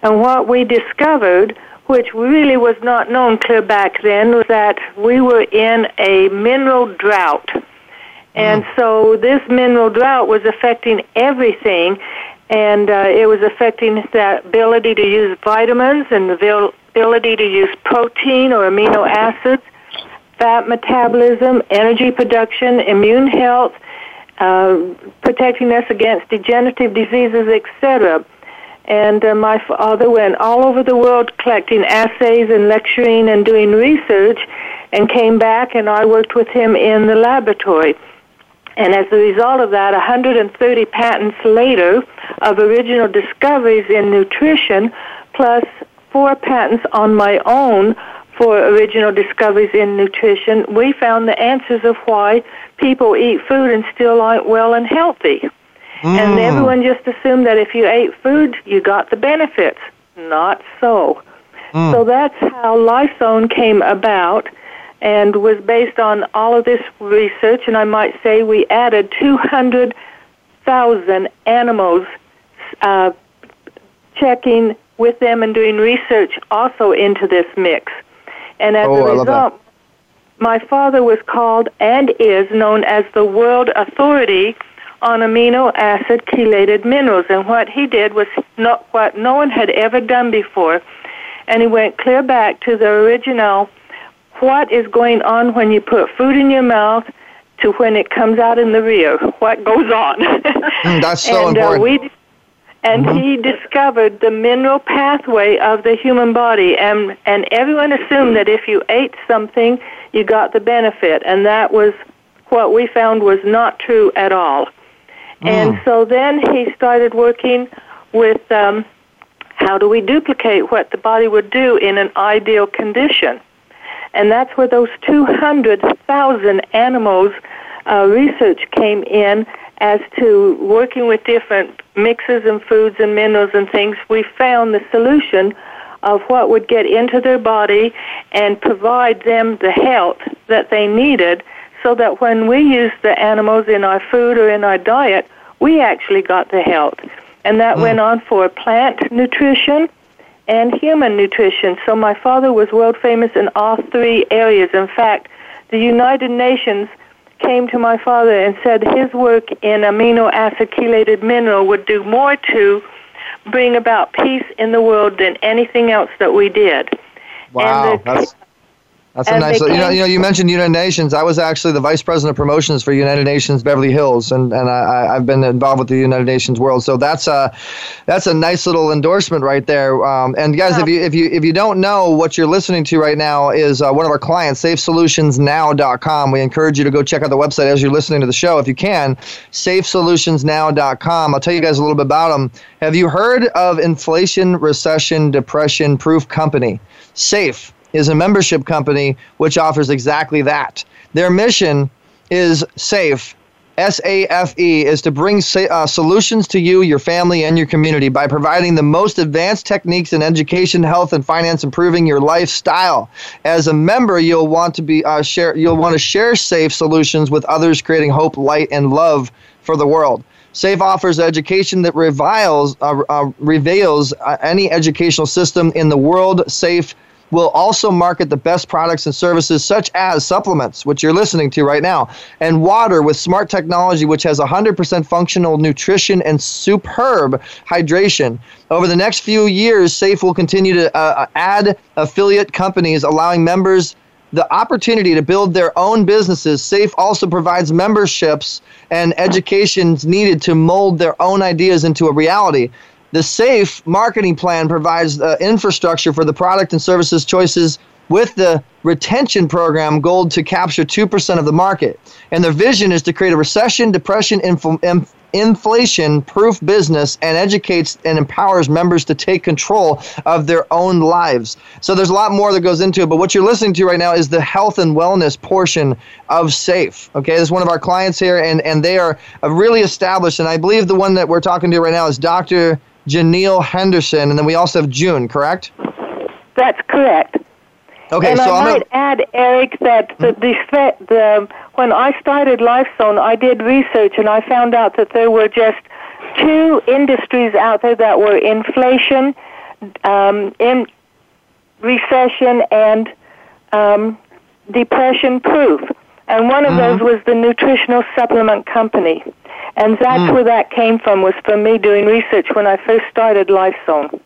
And what we discovered, which really was not known clear back then, was that we were in a mineral drought. And so this mineral drought was affecting everything, and uh, it was affecting the ability to use vitamins and the ability to use protein or amino acids, fat metabolism, energy production, immune health, uh, protecting us against degenerative diseases, et cetera. And uh, my father went all over the world collecting assays and lecturing and doing research, and came back, and I worked with him in the laboratory. And as a result of that, one hundred thirty patents later of original discoveries in nutrition, plus four patents on my own for original discoveries in nutrition, we found the answers of why people eat food and still aren't well and healthy. Mm. And everyone just assumed that if you ate food, you got the benefits. Not so. Mm. So that's how LifeZone came about, and was based on all of this research. And I might say we added two hundred thousand animals, uh, checking with them and doing research also into this mix. And as oh, a result, my father was called and is known as the world authority on amino acid chelated minerals. And what he did was not what no one had ever done before. And he went clear back to the original, what is going on when you put food in your mouth to when it comes out in the rear, what goes on. mm, that's so and, important. Uh, we, And he discovered the mineral pathway of the human body, and, and everyone assumed that if you ate something, you got the benefit, and that was what we found was not true at all. Mm. And so then he started working with um, How do we duplicate what the body would do in an ideal condition? And that's where those two hundred thousand animals uh, research came in as to working with different mixes and foods and minerals and things. We found the solution of what would get into their body and provide them the health that they needed so that when we used the animals in our food or in our diet, we actually got the health. And that mm. went on for plant nutrition and human nutrition. So my father was world famous in all three areas. In fact, the United Nations came to my father and said his work in amino acid chelated mineral would do more to bring about peace in the world than anything else that we did. Wow, and the, that's, that's a nice, you know, you know, you mentioned United Nations. I was actually the Vice President of Promotions for United Nations Beverly Hills, and, and I, I've been involved with the United Nations world. So that's a, that's a nice little endorsement right there. Um, and guys, wow. if you if you if you don't know, what you're listening to right now is uh, one of our clients, safe solutions now dot com. We encourage you to go check out the website as you're listening to the show if you can, safe solutions now dot com. I'll tell you guys a little bit about them. Have you heard of Inflation Recession Depression Proof Company? SAFE is a membership company which offers exactly that. Their mission is SAFE, S A F E, is to bring uh, solutions to you, your family, and your community by providing the most advanced techniques in education, health, and finance, improving your lifestyle. As a member, you'll want to be uh, share. You'll want to share SAFE solutions with others, creating hope, light, and love for the world. SAFE offers education that reveals, uh, uh, reveals uh, any educational system in the world. SAFE will also market the best products and services such as supplements, which you're listening to right now, and water with smart technology, which has one hundred percent functional nutrition and superb hydration. Over the next few years, SAFE will continue to uh, add affiliate companies, allowing members the opportunity to build their own businesses. SAFE also provides memberships and educations needed to mold their own ideas into a reality. The SAFE marketing plan provides the uh, infrastructure for the product and services choices with the retention program goal to capture two percent of the market. And their vision is to create a recession, depression, infl- inf- inflation-proof business and educates and empowers members to take control of their own lives. So there's a lot more that goes into it, but what you're listening to right now is the health and wellness portion of SAFE. Okay, this is one of our clients here, and, and they are really established, and I believe the one that we're talking to right now is Doctor Janelle Henderson, and then we also have June, correct? That's corect. Okay, and so I might add, Eric, that the, the, the, when I started LifeZone, I did research and I found out that there were just two industries out there that were inflation, um, in recession, and um, depression-proof. And one of mm-hmm. those was the nutritional supplement company. And that's mm. where that came from, was from me doing research when I first started LifeZone.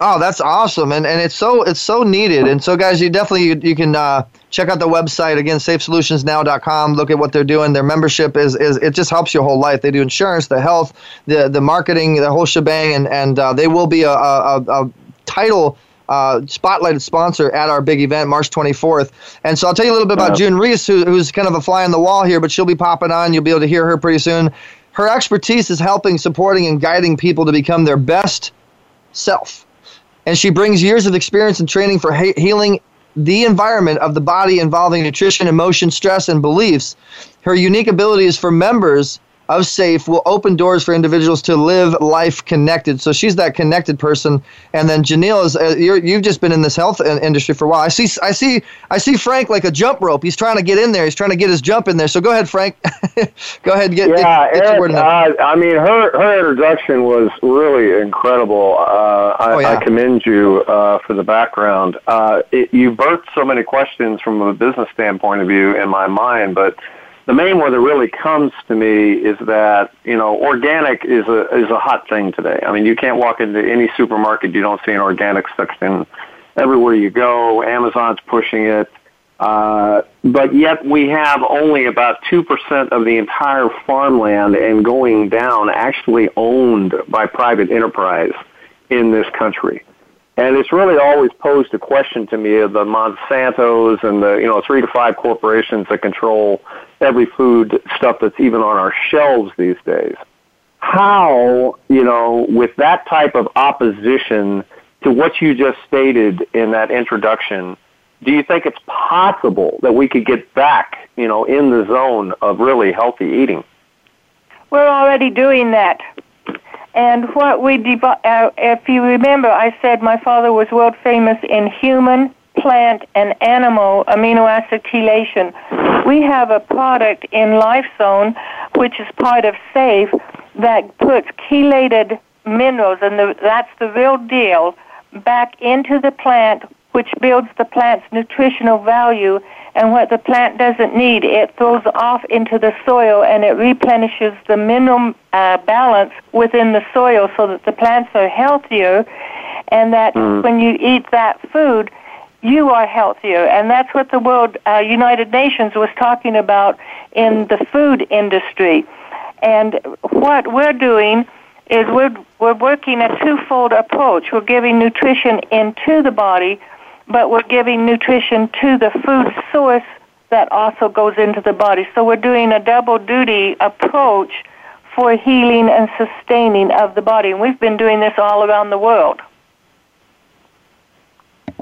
Oh, that's awesome, and and it's so it's so needed. And so, guys, you definitely you, you can uh, check out the website again, safe solutions now dot com. Look at what they're doing. Their membership is is it just helps your whole life. They do insurance, the health, the the marketing, the whole shebang, and and uh, they will be a a, a title uh, spotlighted sponsor at our big event March twenty-fourth. And so I'll tell you a little bit about yeah. June Reese, who, who's kind of a fly on the wall here, but she'll be popping on. You'll be able to hear her pretty soon. Her expertise is helping, supporting, and guiding people to become their best self. And she brings years of experience and training for he- healing the environment of the body involving nutrition, emotion, stress, and beliefs. Her unique abilities for members of SAFE will open doors for individuals to live life connected. So she's that connected person. And then Janelle is uh, you're, you've just been in this health industry for a while. I see, I see, I see Frank like a jump rope. He's trying to get in there. He's trying to get his jump in there. So go ahead, Frank. Go ahead, get, yeah, get, get Eric, your word in there. Uh, I mean, her her introduction was really incredible. Uh, I, oh, yeah. I commend you uh, for the background. Uh, it, you birthed so many questions from a business standpoint of view in my mind, but the main one that really comes to me is that, you know, organic is a is a hot thing today. I mean, you can't walk into any supermarket, you don't see an organic section everywhere you go. Amazon's pushing it. Uh, but yet we have only about two percent of the entire farmland and going down actually owned by private enterprise in this country. And it's really always posed a question to me of the Monsantos and the, you know, three to five corporations that control every food stuff that's even on our shelves these days. how, you know, with that type of opposition to what you just stated in that introduction, do you think it's possible that we could get back, you know, in the zone of really healthy eating? We're already doing that. And what we, de- uh, if you remember, I said my father was world famous in human, plant, and animal amino acid chelation. We have a product in LifeZone, which is part of SAFE, that puts chelated minerals, and the, that's the real deal, back into the plant, which builds the plant's nutritional value, and what the plant doesn't need, it throws off into the soil, and it replenishes the mineral uh, balance within the soil so that the plants are healthier, and that mm. when you eat that food, you are healthier. And that's what the World uh, United Nations was talking about in the food industry. And what we're doing is we're, we're working a twofold approach. We're giving nutrition into the body, but we're giving nutrition to the food source that also goes into the body. So we're doing a double duty approach for healing and sustaining of the body. And we've been doing this all around the world.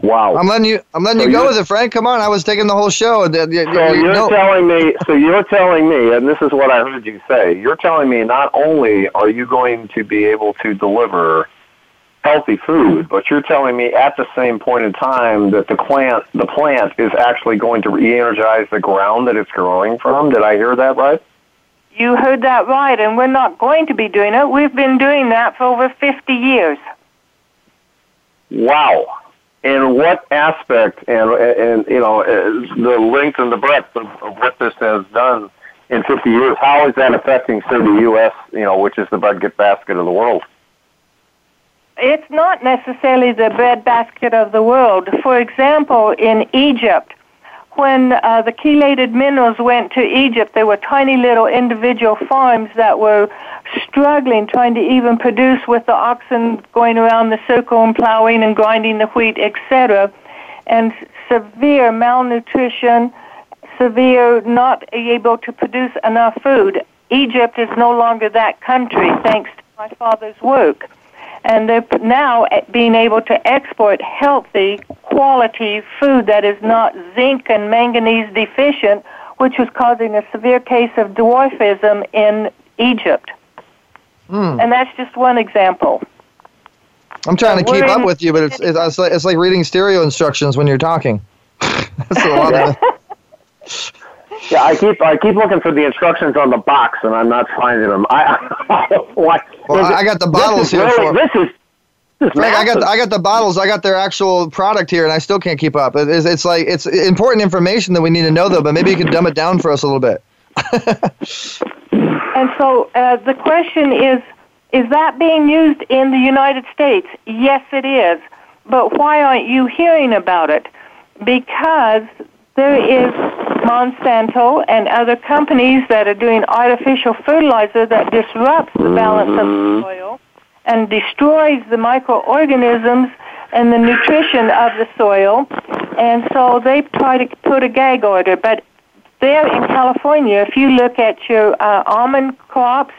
Wow. I'm letting you, I'm letting so you go with it, Frank. Come on. I was taking the whole show. So you, you're no. telling me, so you're telling me, and this is what I heard you say, you're telling me not only are you going to be able to deliver healthy food, but you're telling me at the same point in time that the plant the plant is actually going to re-energize the ground that it's growing from. Did I hear that right? You heard that right, and we're not going to be doing it. We've been doing that for over fifty years. Wow. And what aspect and, and you know, the length and the breadth of, of what this has done in fifty years, how is that affecting, say, the U S, you know, which is the breadbasket of the world? It's not necessarily the breadbasket of the world. For example, in Egypt, when uh, the chelated minerals went to Egypt, there were tiny little individual farms that were struggling, trying to even produce with the oxen going around the circle and plowing and grinding the wheat, et cetera, and severe malnutrition, severe not able to produce enough food. Egypt is no longer that country, thanks to my father's work. And they're now being able to export healthy, quality food that is not zinc and manganese deficient, which was causing a severe case of dwarfism in Egypt. Mm. And that's just one example. I'm trying and to keep up with you, but it's it's, it's like reading stereo instructions when you're talking. That's a lot of it. Yeah, I keep I keep looking for the instructions on the box, and I'm not finding them. I, I, what, well, I got the bottles here. Really, for, this is, this is Frank, I got the, I got the bottles. I got their actual product here, and I still can't keep up. It is, it's like it's important information that we need to know, though. But maybe you can dumb it down for us a little bit. And so uh, the question is: is that being used in the United States? Yes, it is. But why aren't you hearing about it? Because there is Monsanto and other companies that are doing artificial fertilizer that disrupts the balance of the soil and destroys the microorganisms and the nutrition of the soil. And so they try to put a gag order. But there in California, if you look at your uh, almond crops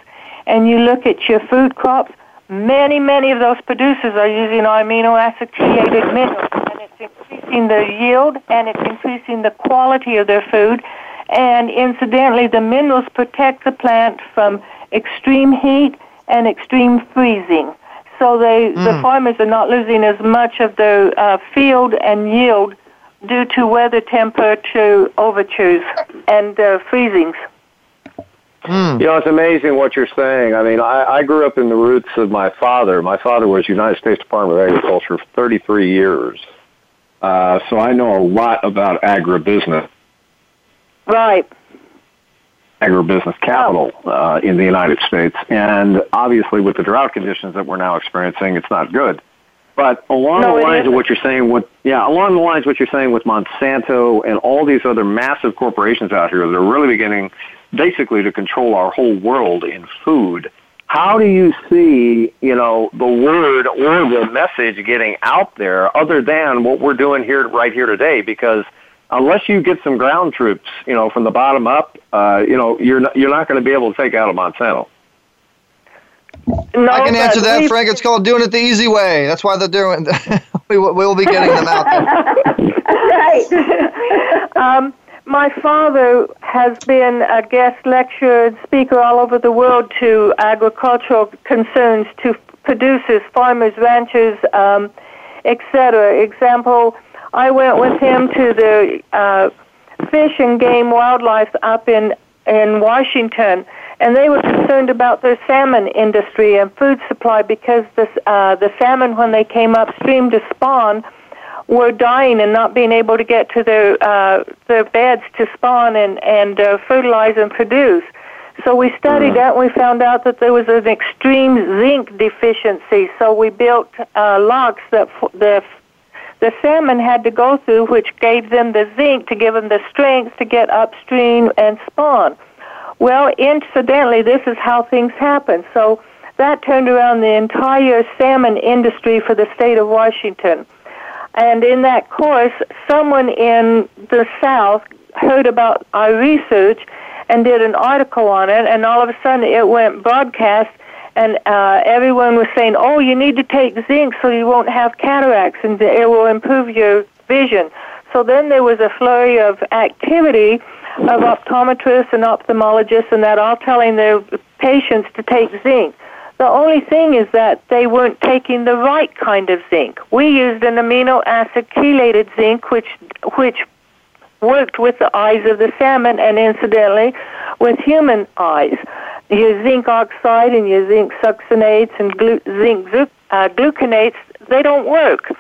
and you look at your food crops, many, many of those producers are using amino acid chelated minerals. It's increasing their yield, and it's increasing the quality of their food. And incidentally, the minerals protect the plant from extreme heat and extreme freezing. So they, mm. the farmers are not losing as much of their uh, field and yield due to weather temperature overtures and uh, freezings. Mm. You know, it's amazing what you're saying. I mean, I, I grew up in the roots of my father. My father was United States Department of Agriculture for thirty-three years. Uh, so I know a lot about agribusiness. Right. Agribusiness capital uh, in the United States. And obviously with the drought conditions that we're now experiencing, it's not good. But along no, the lines of what you're saying with, yeah, along the lines of what you're saying with Monsanto and all these other massive corporations out here that are really beginning basically to control our whole world in food, how do you see, you know, the word or the message getting out there other than what we're doing here right here today? Because unless you get some ground troops, you know, from the bottom up, uh, you know, you're not, you're not going to be able to take out a Monsanto. No, I can answer that, please. Frank. It's called doing it the easy way. That's why they're doing it. we, we will be getting them out there. Right. um, my father has been a guest lecturer, speaker all over the world to agricultural concerns, to producers, farmers, ranchers, um, et cetera. Example, I went with him to the uh, Fish and Game Wildlife up in, in Washington, and they were concerned about their salmon industry and food supply because this, uh, the salmon, when they came upstream to spawn, were dying and not being able to get to their uh, their beds to spawn and, and uh, fertilize and produce. So we studied that, and we found out that there was an extreme zinc deficiency. So we built uh, locks that f- the the salmon had to go through, which gave them the zinc to give them the strength to get upstream and spawn. Well, incidentally, this is how things happen. So that turned around the entire salmon industry for the state of Washington. And in that course, someone in the South heard about our research and did an article on it, and all of a sudden it went broadcast, and uh, everyone was saying, oh, you need to take zinc so you won't have cataracts, and it will improve your vision. So then there was a flurry of activity of optometrists and ophthalmologists and that all telling their patients to take zinc. The only thing is that they weren't taking the right kind of zinc. We used an amino acid chelated zinc, which which worked with the eyes of the salmon and, incidentally, with human eyes. Your zinc oxide and your zinc succinates and glu- zinc glu- uh, gluconates, they don't work.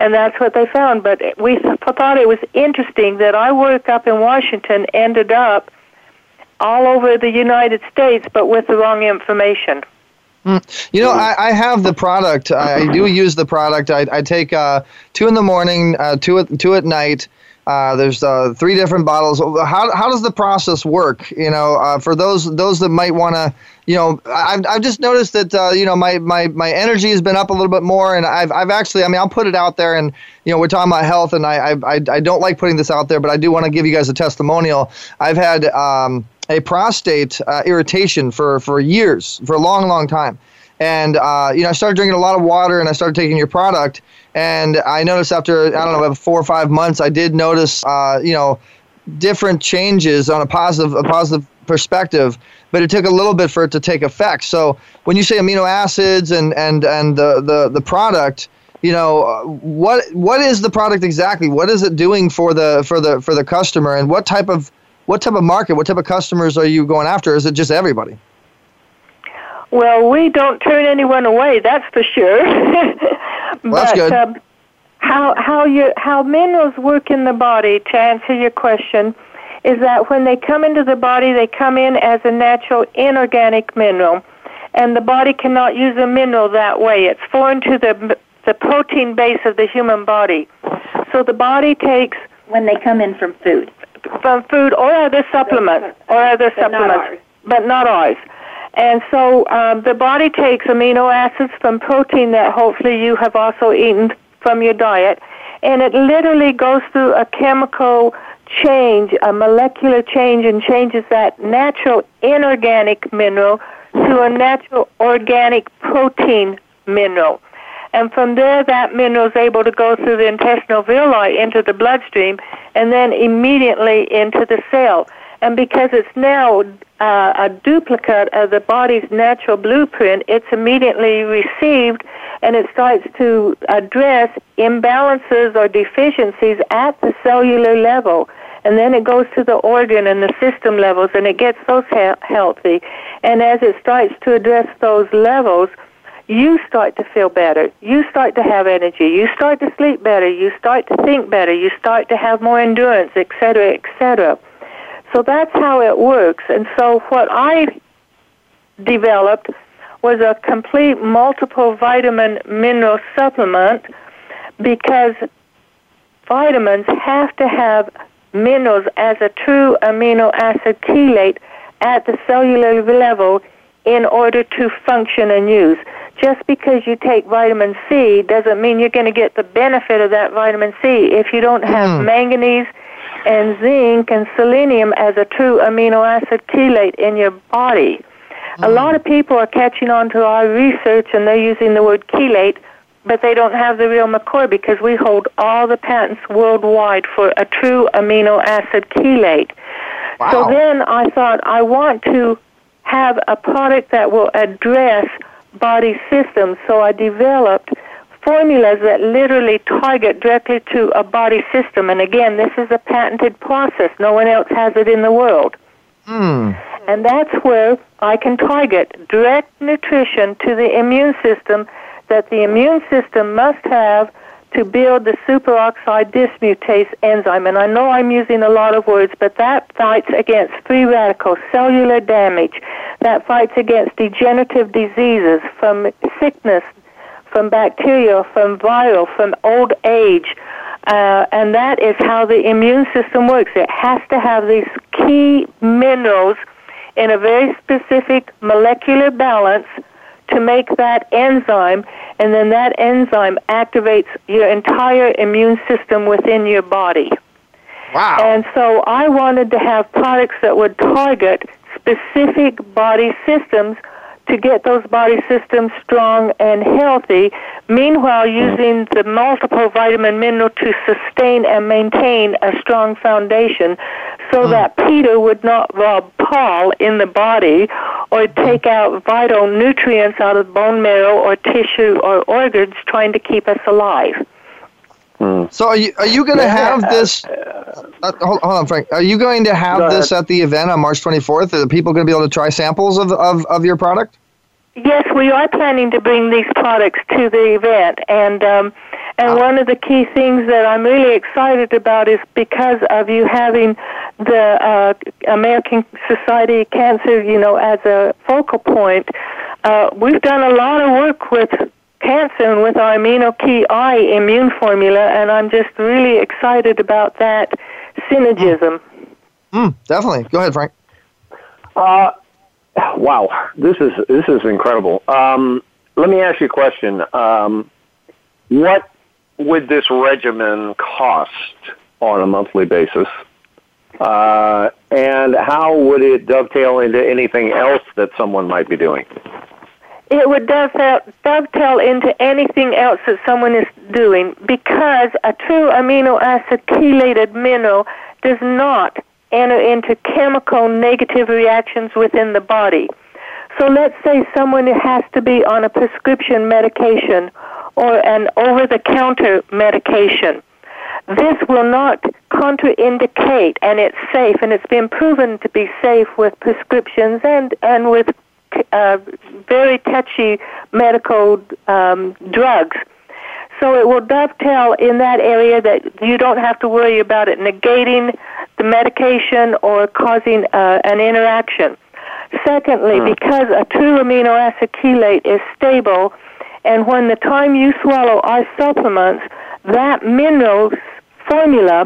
And that's what they found. But we thought it was interesting that our work up in Washington ended up all over the United States, but with the wrong information. Mm. You know, I, I have the product. I, I do use the product. I, I take uh, two in the morning, uh, two, at, two at night. Uh, there's uh, three different bottles. How how does the process work? You know, uh, for those those that might want to, you know, I've I've just noticed that uh, you know my, my, my energy has been up a little bit more, and I've I've actually, I mean, I'll put it out there, and you know, we're talking about health, and I I I don't like putting this out there, but I do want to give you guys a testimonial. I've had um, a prostate uh, irritation for for years, for a long long time. And, uh, you know, I started drinking a lot of water, and I started taking your product, and I noticed after, I don't know, about four or five months, I did notice, uh, you know, different changes on a positive, a positive perspective, but it took a little bit for it to take effect. So when you say amino acids and, and, and the, the, the product, you know, what, what is the product exactly? What is it doing for the, for the, for the customer, and what type of, what type of market, what type of customers are you going after? Is it just everybody? Well, we don't turn anyone away, that's for sure. But well, that's good. Uh, how how you how minerals work in the body, to answer your question, is that when they come into the body, they come in as a natural inorganic mineral, and the body cannot use a mineral that way. It's foreign to the the protein base of the human body. So the body takes when they come in from food, from food or other supplements, or other but supplements, not but not ours. And so um, the body takes amino acids from protein that hopefully you have also eaten from your diet, and it literally goes through a chemical change, a molecular change, and changes that natural inorganic mineral to a natural organic protein mineral. And from there, that mineral is able to go through the intestinal villi into the bloodstream and then immediately into the cell. And because it's now uh, a duplicate of the body's natural blueprint, it's immediately received, and it starts to address imbalances or deficiencies at the cellular level. And then it goes to the organ and the system levels, and it gets those he- healthy. And as it starts to address those levels, you start to feel better. You start to have energy. You start to sleep better. You start to think better. You start to have more endurance, et cetera, et cetera. So that's how it works. And so what I developed was a complete multiple vitamin mineral supplement, because vitamins have to have minerals as a true amino acid chelate at the cellular level in order to function and use. Just because you take vitamin C doesn't mean you're going to get the benefit of that vitamin C if you don't have mm. manganese and zinc and selenium as a true amino acid chelate in your body. Mm-hmm. A lot of people are catching on to our research, and they're using the word chelate, but they don't have the real McCoy, because we hold all the patents worldwide for a true amino acid chelate. Wow. So then I thought, I want to have a product that will address body systems. So I developed formulas that literally target directly to a body system. And again, this is a patented process. No one else has it in the world. Mm. And that's where I can target direct nutrition to the immune system that the immune system must have to build the superoxide dismutase enzyme. And I know I'm using a lot of words, but that fights against free radicals, cellular damage. That fights against degenerative diseases from sickness, from bacterial, from viral, from old age. Uh, and that is how the immune system works. It has to have these key minerals in a very specific molecular balance to make that enzyme, and then that enzyme activates your entire immune system within your body. Wow. And so I wanted to have products that would target specific body systems to get those body systems strong and healthy, meanwhile using the multiple vitamin mineral to sustain and maintain a strong foundation so mm. that Peter would not rob Paul in the body or take out vital nutrients out of bone marrow or tissue or organs trying to keep us alive. Mm. So are you, are you going to have this, uh, hold, hold on Frank, are you going to have this at the event on March twenty-fourth? Are people going to be able to try samples of, of, of your product? Yes, we are planning to bring these products to the event, and um, and wow. one of the key things that I'm really excited about is because of you having the uh, American Society of Cancer, you know, as a focal point, uh, we've done a lot of work with cancer and with our amino key I immune formula, and I'm just really excited about that synergism. Mm, definitely. Go ahead, Frank. Uh, wow, this is this is incredible. Um, let me ask you a question. Um, what would this regimen cost on a monthly basis, uh, and how would it dovetail into anything else that someone might be doing? It would dovetail, dovetail into anything else that someone is doing, because a true amino acid chelated mineral does not enter into chemical negative reactions within the body. So let's say someone has to be on a prescription medication or an over-the-counter medication. This will not contraindicate, and it's safe, and it's been proven to be safe with prescriptions and, and with Uh, very touchy medical um, drugs. So it will dovetail in that area that you don't have to worry about it negating the medication or causing uh, an interaction. Secondly, mm. because a true amino acid chelate is stable, and when the time you swallow our supplements, that mineral's formula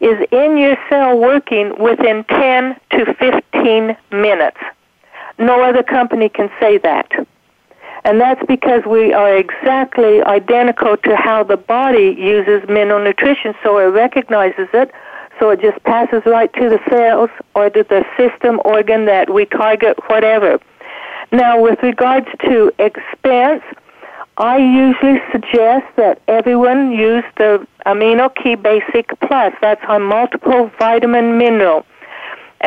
is in your cell working within ten to fifteen minutes. No other company can say that. And that's because we are exactly identical to how the body uses mineral nutrition, so it recognizes it, so it just passes right to the cells or to the system organ that we target, whatever. Now, with regards to expense, I usually suggest that everyone use the Amino Key Basic Plus. That's our multiple vitamin mineral.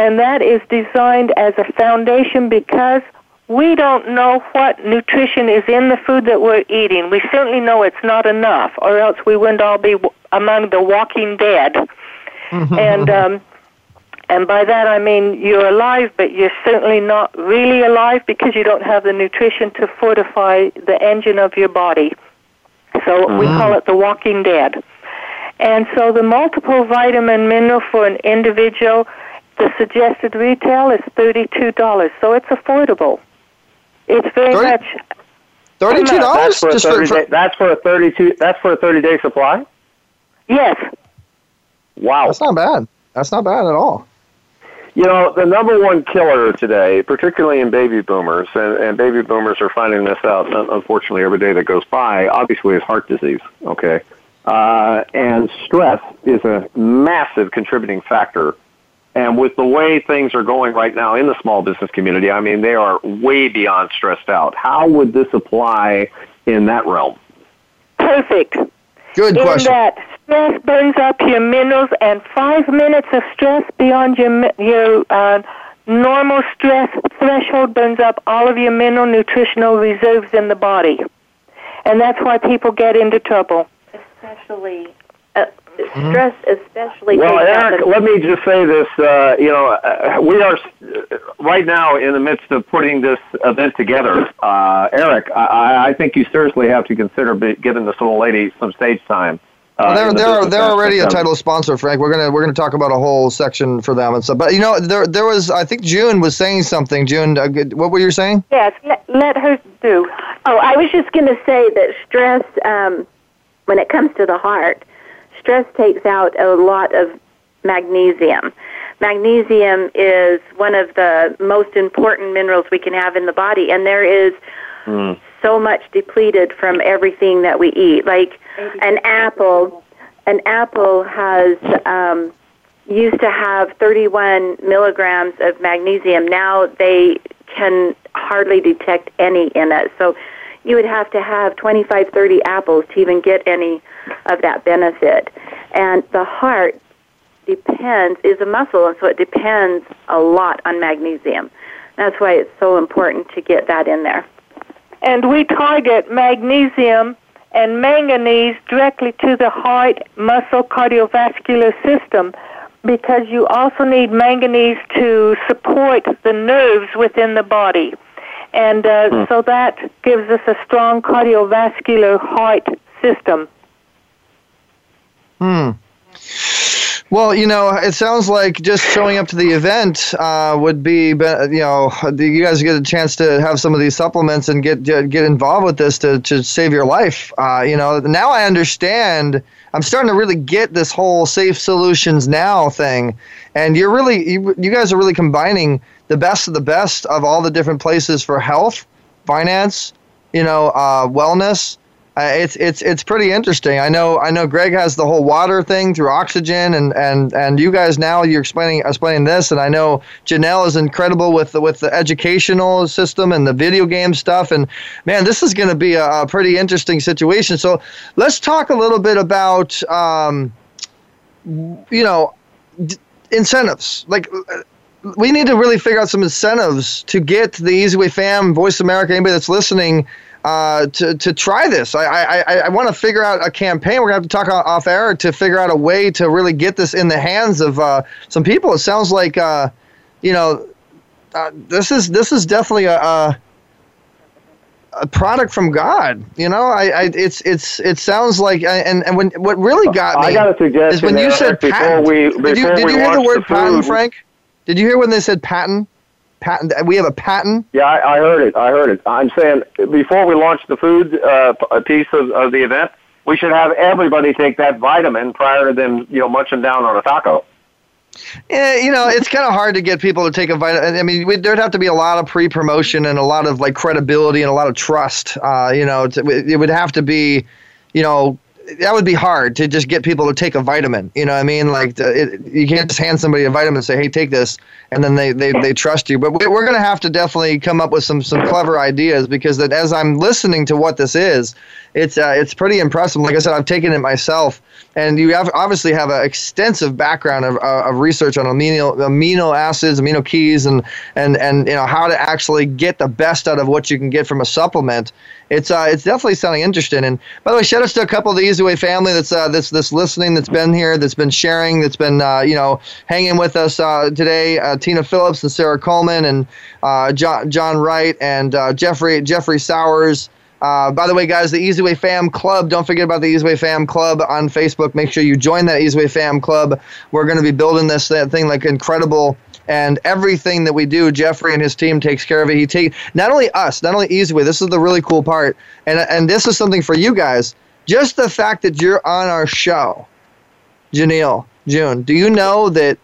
And that is designed as a foundation because we don't know what nutrition is in the food that we're eating. We certainly know it's not enough, or else we wouldn't all be among the walking dead. and um, and by that I mean you're alive, but you're certainly not really alive because you don't have the nutrition to fortify the engine of your body. So mm. we call it the walking dead. And so the multiple vitamin mineral for an individual, the suggested retail is thirty-two dollars, so it's affordable. It's very much thirty-two dollars. That's for, Just for, day, that's for a thirty-two. That's for a thirty-day supply. Yes. Wow, that's not bad. That's not bad at all. You know, the number one killer today, particularly in baby boomers, and, and baby boomers are finding this out, unfortunately, every day that goes by. Obviously, is heart disease. Okay, uh, and stress is a massive contributing factor And with the way things are going right now in the small business community, I mean, they are way beyond stressed out. How would this apply in that realm? Perfect. Good in question. That stress burns up your minerals, and five minutes of stress beyond your your uh, normal stress threshold burns up all of your mineral nutritional reserves in the body. And that's why people get into trouble. Especially... Uh, Stress, especially. Well, Eric, let me just say this. Uh, you know, uh, we are uh, right now in the midst of putting this event together. Uh, Eric, I, I think you seriously have to consider be, giving this little lady some stage time. Uh, well, they're they're, the they're already a title sponsor, Frank. We're gonna we're gonna talk about a whole section for them and stuff. But you know, there there was I think June was saying something. June, uh, what were you saying? Yes, let, let her do. Oh, I was just gonna say that stress, um, when it comes to the heart. Stress takes out a lot of magnesium. Magnesium is one of the most important minerals we can have in the body, and there is mm. so much depleted from everything that we eat. Like an apple, an apple has um, used to have thirty-one milligrams of magnesium. Now they can hardly detect any in it. So you would have to have twenty-five, thirty apples to even get any of that benefit. And the heart depends, is a muscle, and so it depends a lot on magnesium. That's why it's so important to get that in there. And we target magnesium and manganese directly to the heart, muscle, cardiovascular system, because you also need manganese to support the nerves within the body. And uh, hmm. so that gives us a strong cardiovascular heart system. Hmm. Well, you know, it sounds like just showing up to the event uh, would be, you know, you guys get a chance to have some of these supplements and get get involved with this to, to save your life. Uh, you know, now I understand. I'm starting to really get this whole Safe Solutions Now thing. And you're really, you, you guys are really combining the best of the best of all the different places for health, finance, you know, uh, wellness. Uh, it's it's it's pretty interesting. I know I know Greg has the whole water thing through oxygen, and, and, and you guys now you're explaining explaining this, and I know Janelle is incredible with the, with the educational system and the video game stuff. And man, this is going to be a, a pretty interesting situation. So let's talk a little bit about um, you know d- incentives. Like we need to really figure out some incentives to get the Easy Way Fam, Voice America, anybody that's listening. Uh, to to try this, I I I want to figure out a campaign. We're gonna have to talk off air to figure out a way to really get this in the hands of uh, some people. It sounds like uh, you know, uh, this is this is definitely a, a a product from God. You know, I I it's it's it sounds like and and when what really got me is when you said patent. Did you did you hear the word patent, Frank? Did you hear when they said patent? Patent. We have a patent? Yeah, I, I heard it. I heard it. I'm saying before we launch the food uh, piece of, of the event, we should have everybody take that vitamin prior to them, you know, munching down on a taco. Yeah, you know, it's kind of hard to get people to take a vitamin. I mean, we, there'd have to be a lot of pre-promotion and a lot of like credibility and a lot of trust. Uh, you know, to, it would have to be, you know, that would be hard to just get people to take a vitamin. You know what I mean? Like to, it, you can't just hand somebody a vitamin and say, hey, take this. And then they, they, they trust you. But we're going to have to definitely come up with some, some clever ideas because that as I'm listening to what this is, it's uh, it's pretty impressive. Like I said, I've taken it myself. And you have, obviously have an extensive background of, uh, of research on amino amino acids, amino keys, and, and, and you know how to actually get the best out of what you can get from a supplement. It's uh, it's definitely sounding interesting. And by the way, shout out to a couple of the Easy Way family that's uh, that's this listening, that's been here, that's been sharing, that's been uh, you know hanging with us uh, today. Uh, Tina Phillips and Sarah Coleman and uh, John John Wright and uh, Jeffrey Jeffrey Sowers. Uh, by the way, guys, the Easy Way Fam Club, don't forget about the Easy Way Fam Club on Facebook. Make sure you join that Easy Way Fam Club. We're going to be building this that thing like incredible, and everything that we do, Jeffrey and his team takes care of it. He take not only us, not only Easy Way, this is the really cool part, and and this is something for you guys. Just the fact that you're on our show, Janelle, June, do you know that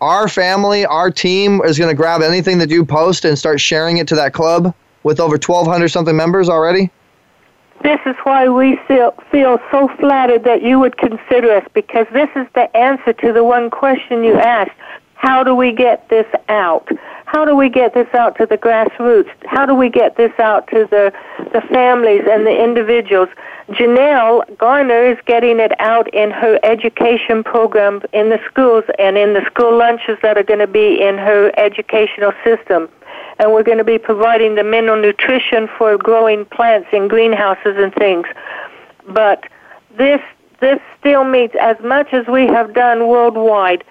our family, our team is going to grab anything that you post and start sharing it to that club with over twelve hundred something members already? This is why we feel, feel so flattered that you would consider us, because this is the answer to the one question you asked. How do we get this out? How do we get this out to the grassroots? How do we get this out to the, the families and the individuals? Janelle Garner is getting it out in her education program in the schools and in the school lunches that are going to be in her educational system. And we're going to be providing the mineral nutrition for growing plants in greenhouses and things. But this this still means, as much as we have done worldwide,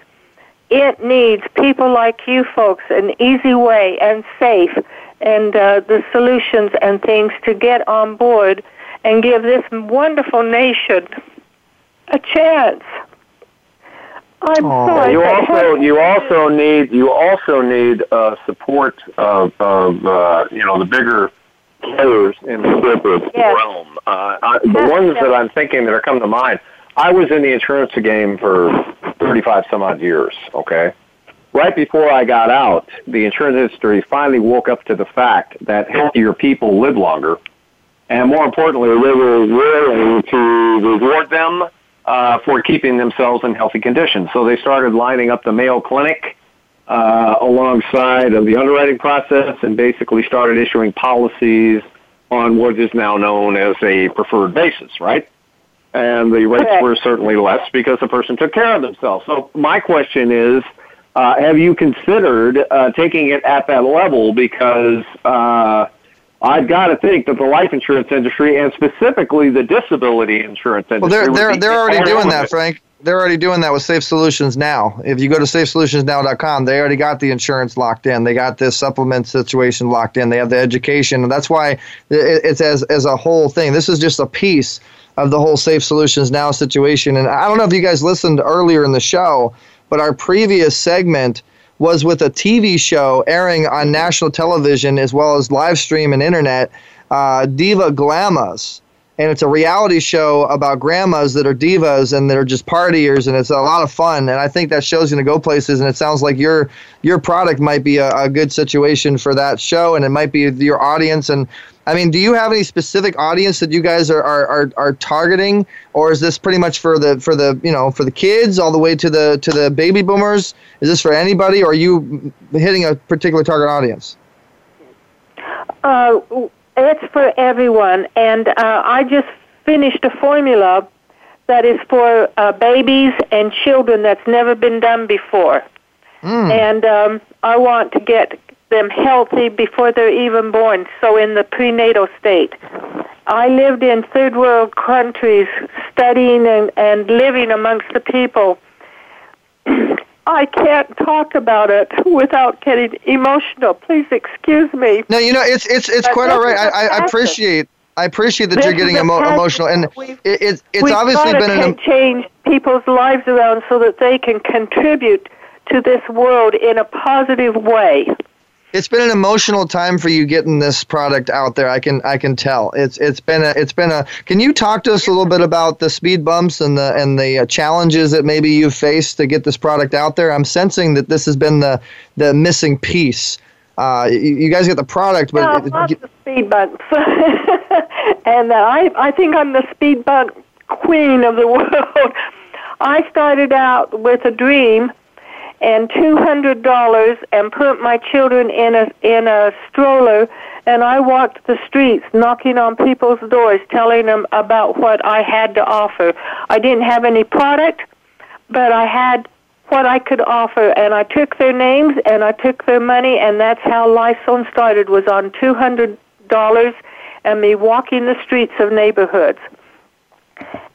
it needs people like you folks, an easy way and safe, and uh, the solutions and things to get on board and give this wonderful nation a chance. I'm Aww. sorry. You also you also need you also need uh, support of, of uh, you know the bigger players in the corporate yes. realm. Uh, I, the yes. ones that I'm thinking that are coming to mind. I was in the insurance game for thirty-five some odd years, okay? Right before I got out, the insurance industry finally woke up to the fact that healthier people live longer, and more importantly, they were willing to reward them uh, for keeping themselves in healthy condition. So they started lining up the Mayo Clinic uh, alongside of the underwriting process and basically started issuing policies on what is now known as a preferred basis, right? And the rates Correct. were certainly less because the person took care of themselves. So my question is, uh, have you considered uh, taking it at that level? Because uh, I've got to think that the life insurance industry and specifically the disability insurance industry. Well, they're they're, they're already doing that, Frank. They're already doing that with Safe Solutions Now. If you go to safe solutions now dot com, they already got the insurance locked in. They got this supplement situation locked in. They have the education, and that's why it's as as a whole thing. This is just a piece of the whole Safe Solutions Now situation. And I don't know if you guys listened earlier in the show, but our previous segment was with a T V show airing on national television as well as live stream and internet, uh, Diva Glamas. And it's a reality show about grandmas that are divas and that are just partiers, and it's a lot of fun. And I think that show's going to go places, and it sounds like your your product might be a, a good situation for that show, and it might be your audience. And, I mean, do you have any specific audience that you guys are are, are, are targeting, or is this pretty much for the for the you know for the kids all the way to the to the baby boomers? Is this for anybody, or are you hitting a particular target audience? Uh. It's for everyone, and uh, I just finished a formula that is for uh, babies and children that's never been done before. Mm. And um, I want to get them healthy before they're even born, so in the prenatal state. I lived in third world countries studying and, and living amongst the people. I can't talk about it without getting emotional. Please excuse me. No, you know it's it's it's but quite all right. I, I appreciate I appreciate that this you're getting emo- emotional, and it, it's it's we've obviously been an change people's lives around so that they can contribute to this world in a positive way. It's been an emotional time for you getting this product out there. I can I can tell. It's it's been a it's been a. Can you talk to us a little bit about the speed bumps and the and the challenges that maybe you've faced to get this product out there? I'm sensing that this has been the the missing piece. Uh, you, you guys get the product, but no, it, not get, the speed bumps. And uh, I I think I'm the speed bump queen of the world. I started out with a dream. And two hundred dollars, and put my children in a in a stroller, and I walked the streets, knocking on people's doors, telling them about what I had to offer. I didn't have any product, but I had what I could offer, and I took their names and I took their money, and that's how Lysone started. Was on two hundred dollars, and me walking the streets of neighborhoods.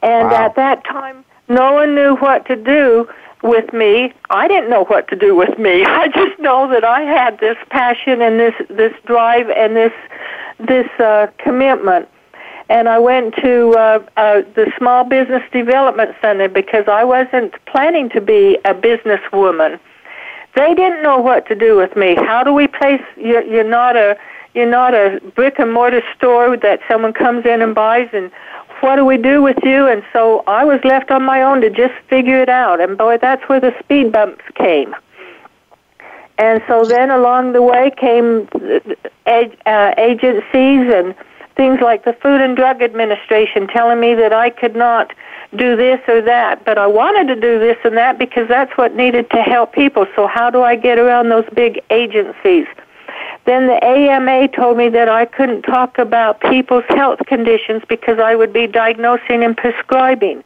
And wow. At that time, no one knew what to do with me. I didn't know what to do with me. I just know that I had this passion and this, this drive and this this uh, commitment. And I went to uh, uh, the Small Business Development Center because I wasn't planning to be a businesswoman. They didn't know what to do with me. How do we place? You're, you're not a you're not a brick and mortar store that someone comes in and buys and. What do we do with you? And so I was left on my own to just figure it out. And boy, that's where the speed bumps came. And so then along the way came uh, agencies and things like the Food and Drug Administration telling me that I could not do this or that, but I wanted to do this and that because that's what needed to help people. So how do I get around those big agencies? Then the A M A told me that I couldn't talk about people's health conditions because I would be diagnosing and prescribing.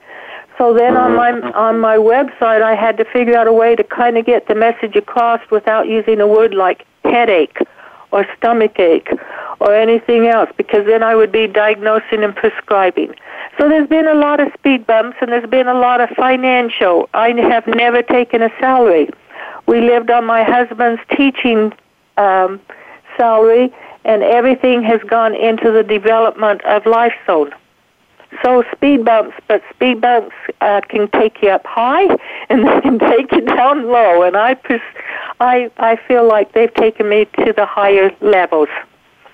So then on my on my website, I had to figure out a way to kind of get the message across without using a word like headache or stomach ache or anything else, because then I would be diagnosing and prescribing. So there's been a lot of speed bumps, and there's been a lot of financial. I have never taken a salary. We lived on my husband's teaching um, salary, and everything has gone into the development of Life Zone. So speed bumps, but speed bumps uh, can take you up high, and they can take you down low. And I, pers- I, I feel like they've taken me to the higher levels.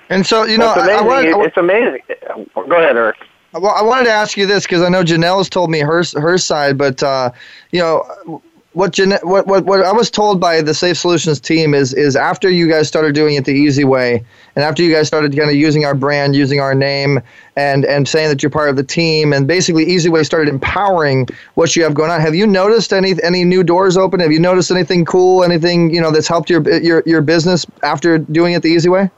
And so, you know, well, it's, amazing. I, I wanted, it's amazing. Go ahead, Eric. Well, I wanted to ask you this because I know Janelle's told me her her side, but uh, you know. What, Jeanette, what what what I was told by the Safe Solutions team is is after you guys started doing it the easy way, and after you guys started kind of using our brand, using our name, and, and saying that you're part of the team, and basically Easy Way started empowering what you have going on. Have you noticed any any new doors open? Have you noticed anything cool, anything you know that's helped your your your business after doing it the easy way?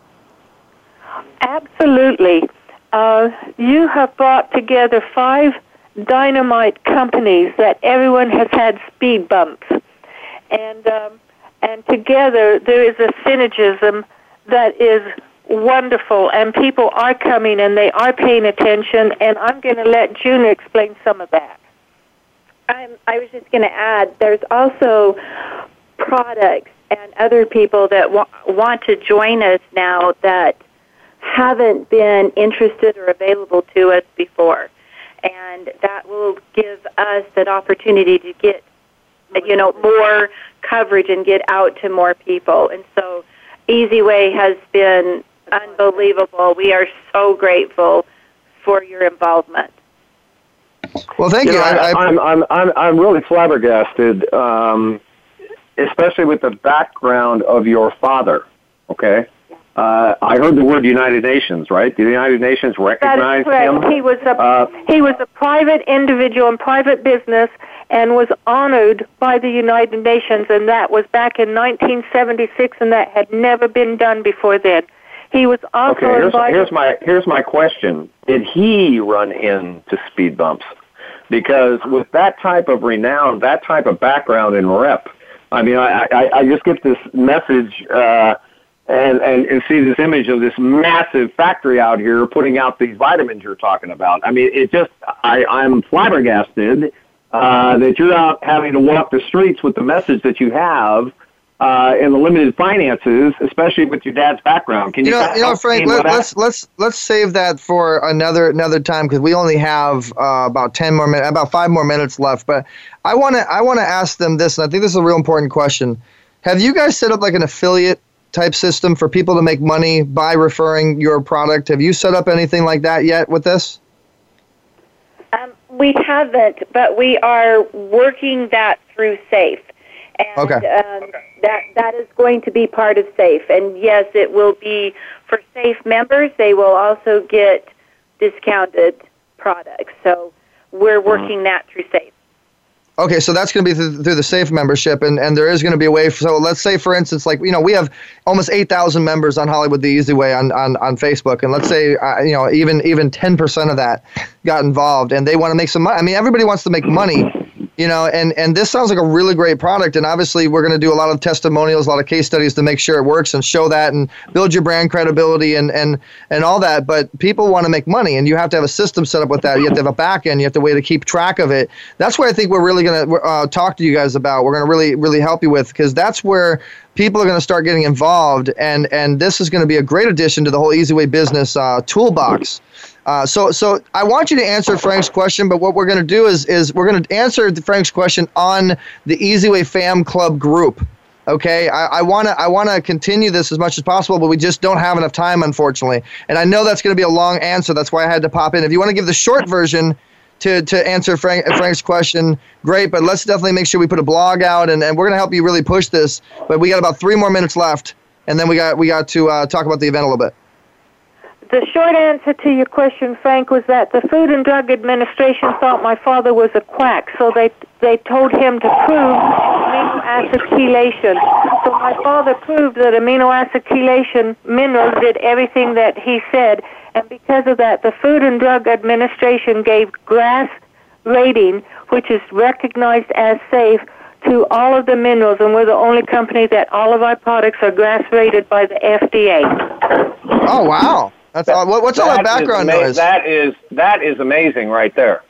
Absolutely. Uh, you have brought together five dynamite companies that everyone has had speed bumps, and um, and together there is a synergism that is wonderful, and people are coming and they are paying attention, and I'm going to let June explain some of that. I'm, I was just going to add, there's also products and other people that wa- want to join us now that haven't been interested or available to us before. And that will give us an opportunity to get, you know, more coverage and get out to more people. And so Easy Way has been unbelievable. We are so grateful for your involvement. Well, thank you. you. Know, I, I, I'm, I'm, I'm, I'm really flabbergasted, um, especially with the background of your father, okay? Uh, I heard the word United Nations, right? The United Nations recognized him. He was a uh, he was a private individual and private business, and was honored by the United Nations, and that was back in nineteen seventy-six, and that had never been done before then. He was also okay, here's, invited. Here's my here's my question: did he run into speed bumps? Because with that type of renown, that type of background and rep, I mean, I I, I just get this message. Uh, And, and and see this image of this massive factory out here putting out these vitamins you're talking about. I mean, it just, I, I'm flabbergasted uh, that you're out having to walk the streets with the message that you have uh, and the limited finances, especially with your dad's background. Can you, you know, you know Frank, let, let's, let's, let's save that for another another time because we only have uh, about ten more minutes, about five more minutes left. But I want to I want to ask them this, and I think this is a real important question. Have you guys set up like an affiliate type system for people to make money by referring your product? Have you set up anything like that yet with this? Um, we haven't, but we are working that through SAFE. And, okay. Um, okay. That, that is going to be part of SAFE. And yes, it will be for SAFE members. They will also get discounted products. So we're working mm. that through SAFE. Okay, so that's going to be th- through the SAFE membership, and, and there is going to be a way. For, so let's say, for instance, like, you know, we have almost eight thousand members on Hollywood the Easy Way on, on, on Facebook, and let's say, uh, you know, even even ten percent of that got involved, and they want to make some money. I mean, everybody wants to make money, you know, and, and this sounds like a really great product, and obviously we're going to do a lot of testimonials, a lot of case studies to make sure it works and show that and build your brand credibility and, and, and all that, but people want to make money, and you have to have a system set up with that. You have to have a back end. You have to way to keep track of it. That's what I think we're really going to uh, talk to you guys about. We're going to really, really help you with, because that's where people are going to start getting involved, and, and this is going to be a great addition to the whole Easy Way Business uh, toolbox. Uh, so, so I want you to answer Frank's question, but what we're going to do is, is we're going to answer Frank's question on the Easy Way Fam Club group. Okay, I want to I want to continue this as much as possible, but we just don't have enough time, unfortunately. And I know that's going to be a long answer. That's why I had to pop in. If you want to give the short version to to answer Frank, Frank's question, great. But let's definitely make sure we put a blog out, and, and we're going to help you really push this. But we got about three more minutes left, and then we got we got to uh, talk about the event a little bit. the short answer to your question, Frank, was that the Food and Drug Administration thought my father was a quack, so they they told him to prove amino acid chelation. So my father proved that amino acid chelation minerals did everything that he said, and because of that, the Food and Drug Administration gave GRAS rating, which is recognized as safe, to all of the minerals, and we're the only company that all of our products are GRAS rated by the F D A. Oh, wow. That's that, all, what, what's that all that background ama- noise? That is, that is amazing right there.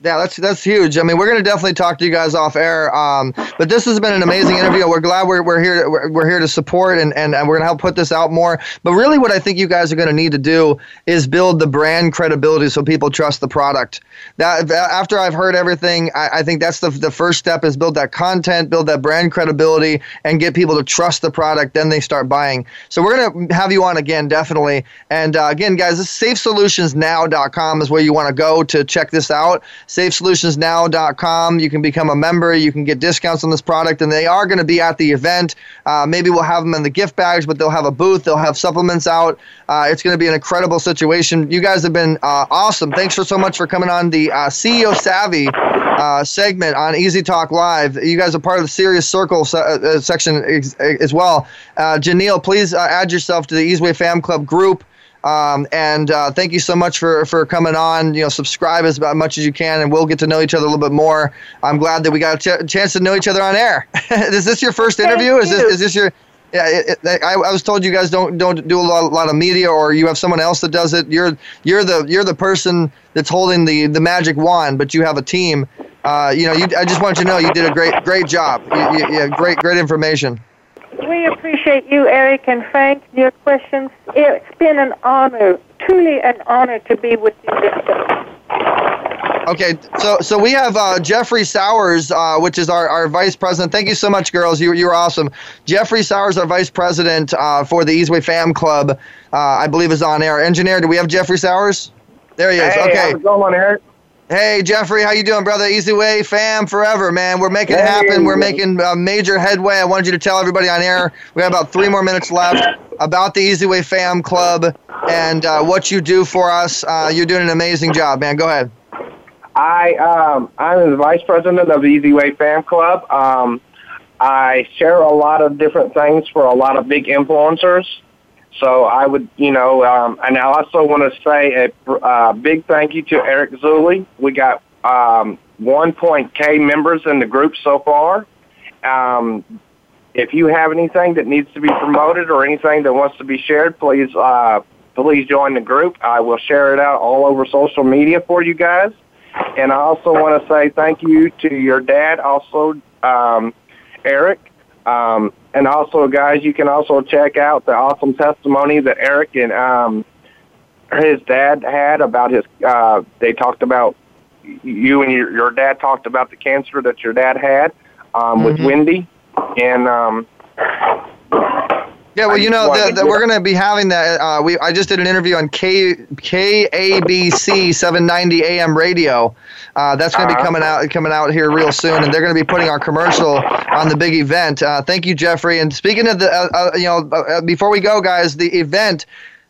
Yeah, that's that's huge. I mean, we're going to definitely talk to you guys off air. Um, but this has been an amazing interview. We're glad we're we're here we're, we're here to support, and, and, and we're going to help put this out more. But really what I think you guys are going to need to do is build the brand credibility so people trust the product. That, that after I've heard everything, I, I think that's the the first step is build that content, build that brand credibility, and get people to trust the product. Then they start buying. So we're going to have you on again, definitely. And uh, again, guys, this is safe solutions now dot com is where you want to go to check this out. safe solutions now dot com. You can become a member. You can get discounts on this product, and they are going to be at the event. Uh, maybe we'll have them in the gift bags, but they'll have a booth. They'll have supplements out. Uh, it's going to be an incredible situation. You guys have been uh, awesome. Thanks for so much for coming on the uh, C E O Savvy uh, segment on Easy Talk Live. You guys are part of the Serious Circle se- uh, section ex- as well. Uh, Janelle, please uh, add yourself to the Easeway Fam Club group. Um, and uh, thank you so much for, for coming on. You know, subscribe as much as you can, and we'll get to know each other a little bit more. I'm glad that we got a ch- chance to know each other on air. Is this your first interview? Is this is this your? Yeah, it, it, I, I was told you guys don't don't do a lot, a lot of media, or you have someone else that does it. You're you're the you're the person that's holding the, the magic wand, but you have a team. Uh, you know, you, I just want you to know you did a great great job. You, you, you have great great information. We appreciate you, Eric and Frank, your questions. It's been an honor, truly an honor to be with you this day. Okay, so so we have uh, Jeffrey Sowers, uh, which is our, our vice president. Thank you so much, girls. You, you're awesome. Jeffrey Sowers, our vice president uh, for the Easeway Fam Club, uh, I believe is on air. Engineer, do we have Jeffrey Sowers? There he is. Hey, okay. How's it going, Eric? Hey, Jeffrey, how you doing, brother? Easyway Fam forever, man. We're making it happen. We're making uh, major headway. I wanted you to tell everybody on air, we have about three more minutes left, about the Easyway Fam Club and uh, what you do for us. Uh, you're doing an amazing job, man. Go ahead. I, um, I'm the vice president of the Easyway Fam Club. Um, I share a lot of different things for a lot of big influencers. So I would, you know, um, and I also want to say a uh, big thank you to Eric Zuli. We got um, one point K members in the group so far. Um, if you have anything that needs to be promoted or anything that wants to be shared, please, uh, please join the group. I will share it out all over social media for you guys. And I also want to say thank you to your dad, also um, Eric. Um, and also, guys, you can also check out the awesome testimony that Eric and um, his dad had about his, uh, they talked about, you and your, your dad talked about the cancer that your dad had um, mm-hmm. with Wendy. And, um, yeah, well, you know, the, the, we're going to be having that. Uh, we I just did an interview on K, K A B C seven ninety A M radio. Uh, that's going to be coming out coming out here real soon, and they're going to be putting our commercial on the big event. Uh, thank you, Jeffrey. And speaking of the, uh, uh, you know, uh, before we go, guys, the event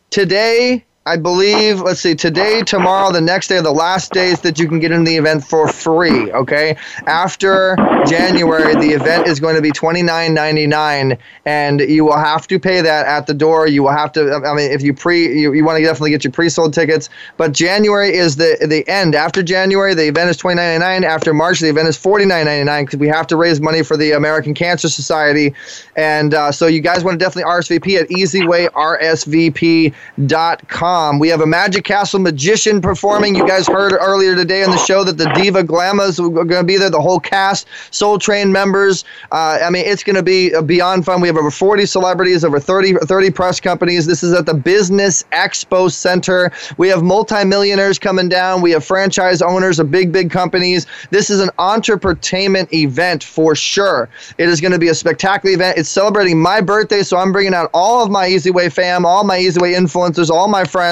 today, I believe, let's see, today, tomorrow, the next day are the last days that you can get in the event for free, okay? After January, the event is going to be twenty-nine ninety-nine, and you will have to pay that at the door. You will have to, I mean, if you pre, you, you want to definitely get your pre-sold tickets, but January is the the end. After January, the event is twenty-nine ninety-nine. After March, the event is forty-nine ninety-nine because we have to raise money for the American Cancer Society, and uh, so you guys want to definitely R S V P at easyway r s v p dot com. We have a Magic Castle magician performing. You guys heard earlier today on the show that the Diva Glamas are going to be there, the whole cast, Soul Train members. Uh, I mean, it's going to be beyond fun. We have over forty celebrities, over thirty, thirty press companies. This is at the Business Expo Center. We have multimillionaires coming down. We have franchise owners of big, big companies. This is an entrepreneurship event for sure. It is going to be a spectacular event. It's celebrating my birthday, so I'm bringing out all of my Easyway fam, all my Easyway influencers, all my friends.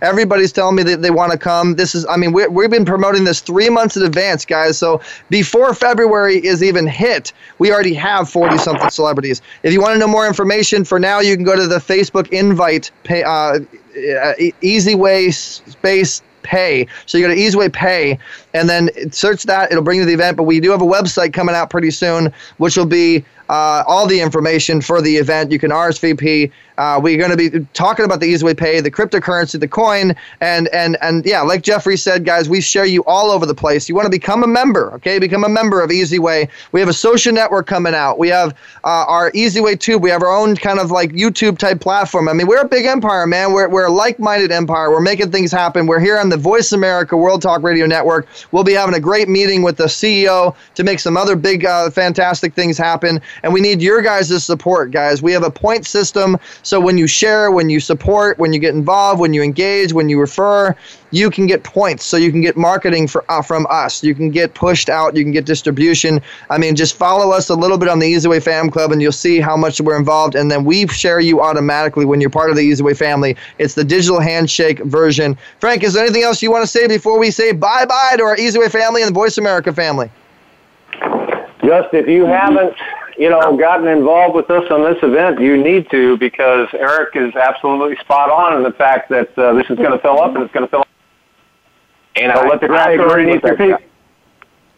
Everybody's telling me that they want to come. This is, I mean, we're, we've been promoting this three months in advance, guys. So before February is even hit, we already have forty-something celebrities. If you want to know more information, for now, you can go to the Facebook invite pay, uh, Easy Way Space Pay. So you go to Easy Way Pay, and then search that. It'll bring you to the event. But we do have a website coming out pretty soon, which will be uh, all the information for the event. You can R S V P. Uh, we're going to be talking about the Easy Way Pay, the cryptocurrency, the coin, and and and yeah, like Jeffrey said, guys, we share you all over the place. You want to become a member, okay? Become a member of Easy Way. We have a social network coming out. We have uh, our Easy Way Tube. We have our own kind of like YouTube type platform. I mean, we're a big empire, man. We're we're a like-minded empire. We're making things happen. We're here on the Voice America World Talk Radio Network. We'll be having a great meeting with the C E O to make some other big, uh, fantastic things happen. And we need your guys' support, guys. We have a point system. So when you share, when you support, when you get involved, when you engage, when you refer, you can get points. So you can get marketing for, uh, from us. You can get pushed out. You can get distribution. I mean, just follow us a little bit on the Easy Way Fam Club, and you'll see how much we're involved. And then we share you automatically when you're part of the Easy Way family. It's the digital handshake version. Frank, is there anything else you want to say before we say bye-bye to our Easy Way family and the Voice America family? Just if you haven't... you know, gotten involved with us on this event, you need to, because Eric is absolutely spot on in the fact that uh, this is going to fill up, and it's going to fill up. And I'll let the crowd go underneath your feet.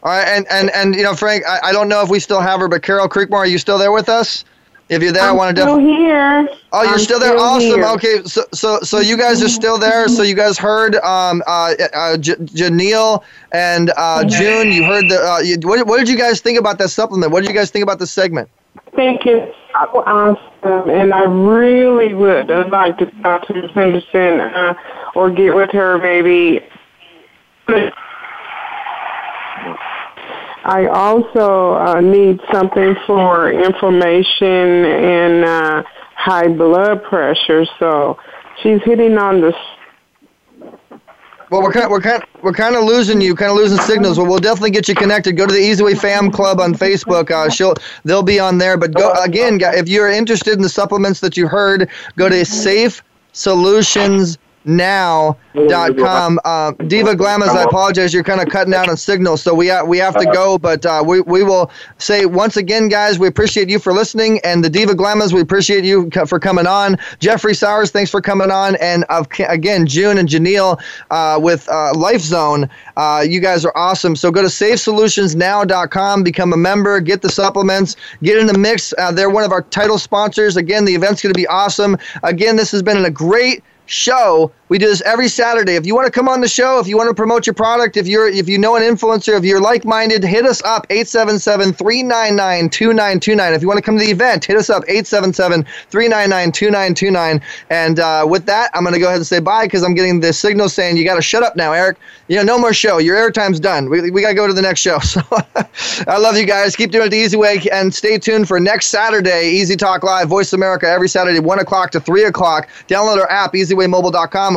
All right, and, and, and you know, Frank, I, I don't know if we still have her, but Carol Creekmore, are you still there with us? If you're there, I'm I want to still def- here. Oh, you're I'm still there. Still awesome. Here. Okay, so so so you guys are still there. So you guys heard um uh, uh J- Janelle and uh, June. You heard the. Uh, you, what, what did you guys think about that supplement? What did you guys think about this segment? Thank you. So awesome, and I really would I'd like to talk to Henderson uh, or get with her, maybe. I also uh, need something for inflammation and uh, high blood pressure. So she's hitting on this. Well, we're kind of, we're kind of, we're kind of losing you, kind of losing signals. Well, we'll definitely get you connected. Go to the Easy Way Fam Club on Facebook. Uh, she'll they'll be on there. But go again, if you're interested in the supplements that you heard, go to Safe Solutions now dot com. Uh, Diva Glamas, I apologize. You're kind of cutting out on signal, so we, ha- we have to go, but uh, we, we will say once again, guys, we appreciate you for listening, and the Diva Glamas, we appreciate you co- for coming on. Jeffrey Sowers, thanks for coming on, and uh, again, June and Janelle uh, with uh, Life Zone, uh, you guys are awesome. So go to safe solutions now dot com, become a member, get the supplements, get in the mix. Uh, they're one of our title sponsors. Again, the event's going to be awesome. Again, this has been a great show. We do this every Saturday. If you want to come on the show, if you want to promote your product, if you're if you know an influencer, if you're like-minded, hit us up, eight seven seven, three nine nine, two nine two nine. If you want to come to the event, hit us up, eight seven seven, three nine nine, two nine two nine. And uh, with that, I'm going to go ahead and say bye, because I'm getting the signal saying, you got to shut up now, Eric. You know, no more show. Your airtime's done. We, we got to go to the next show. So I love you guys. Keep doing it the easy way, and stay tuned for next Saturday, Easy Talk Live, Voice America, every Saturday, one o'clock to three o'clock. Download our app, easy way mobile dot com.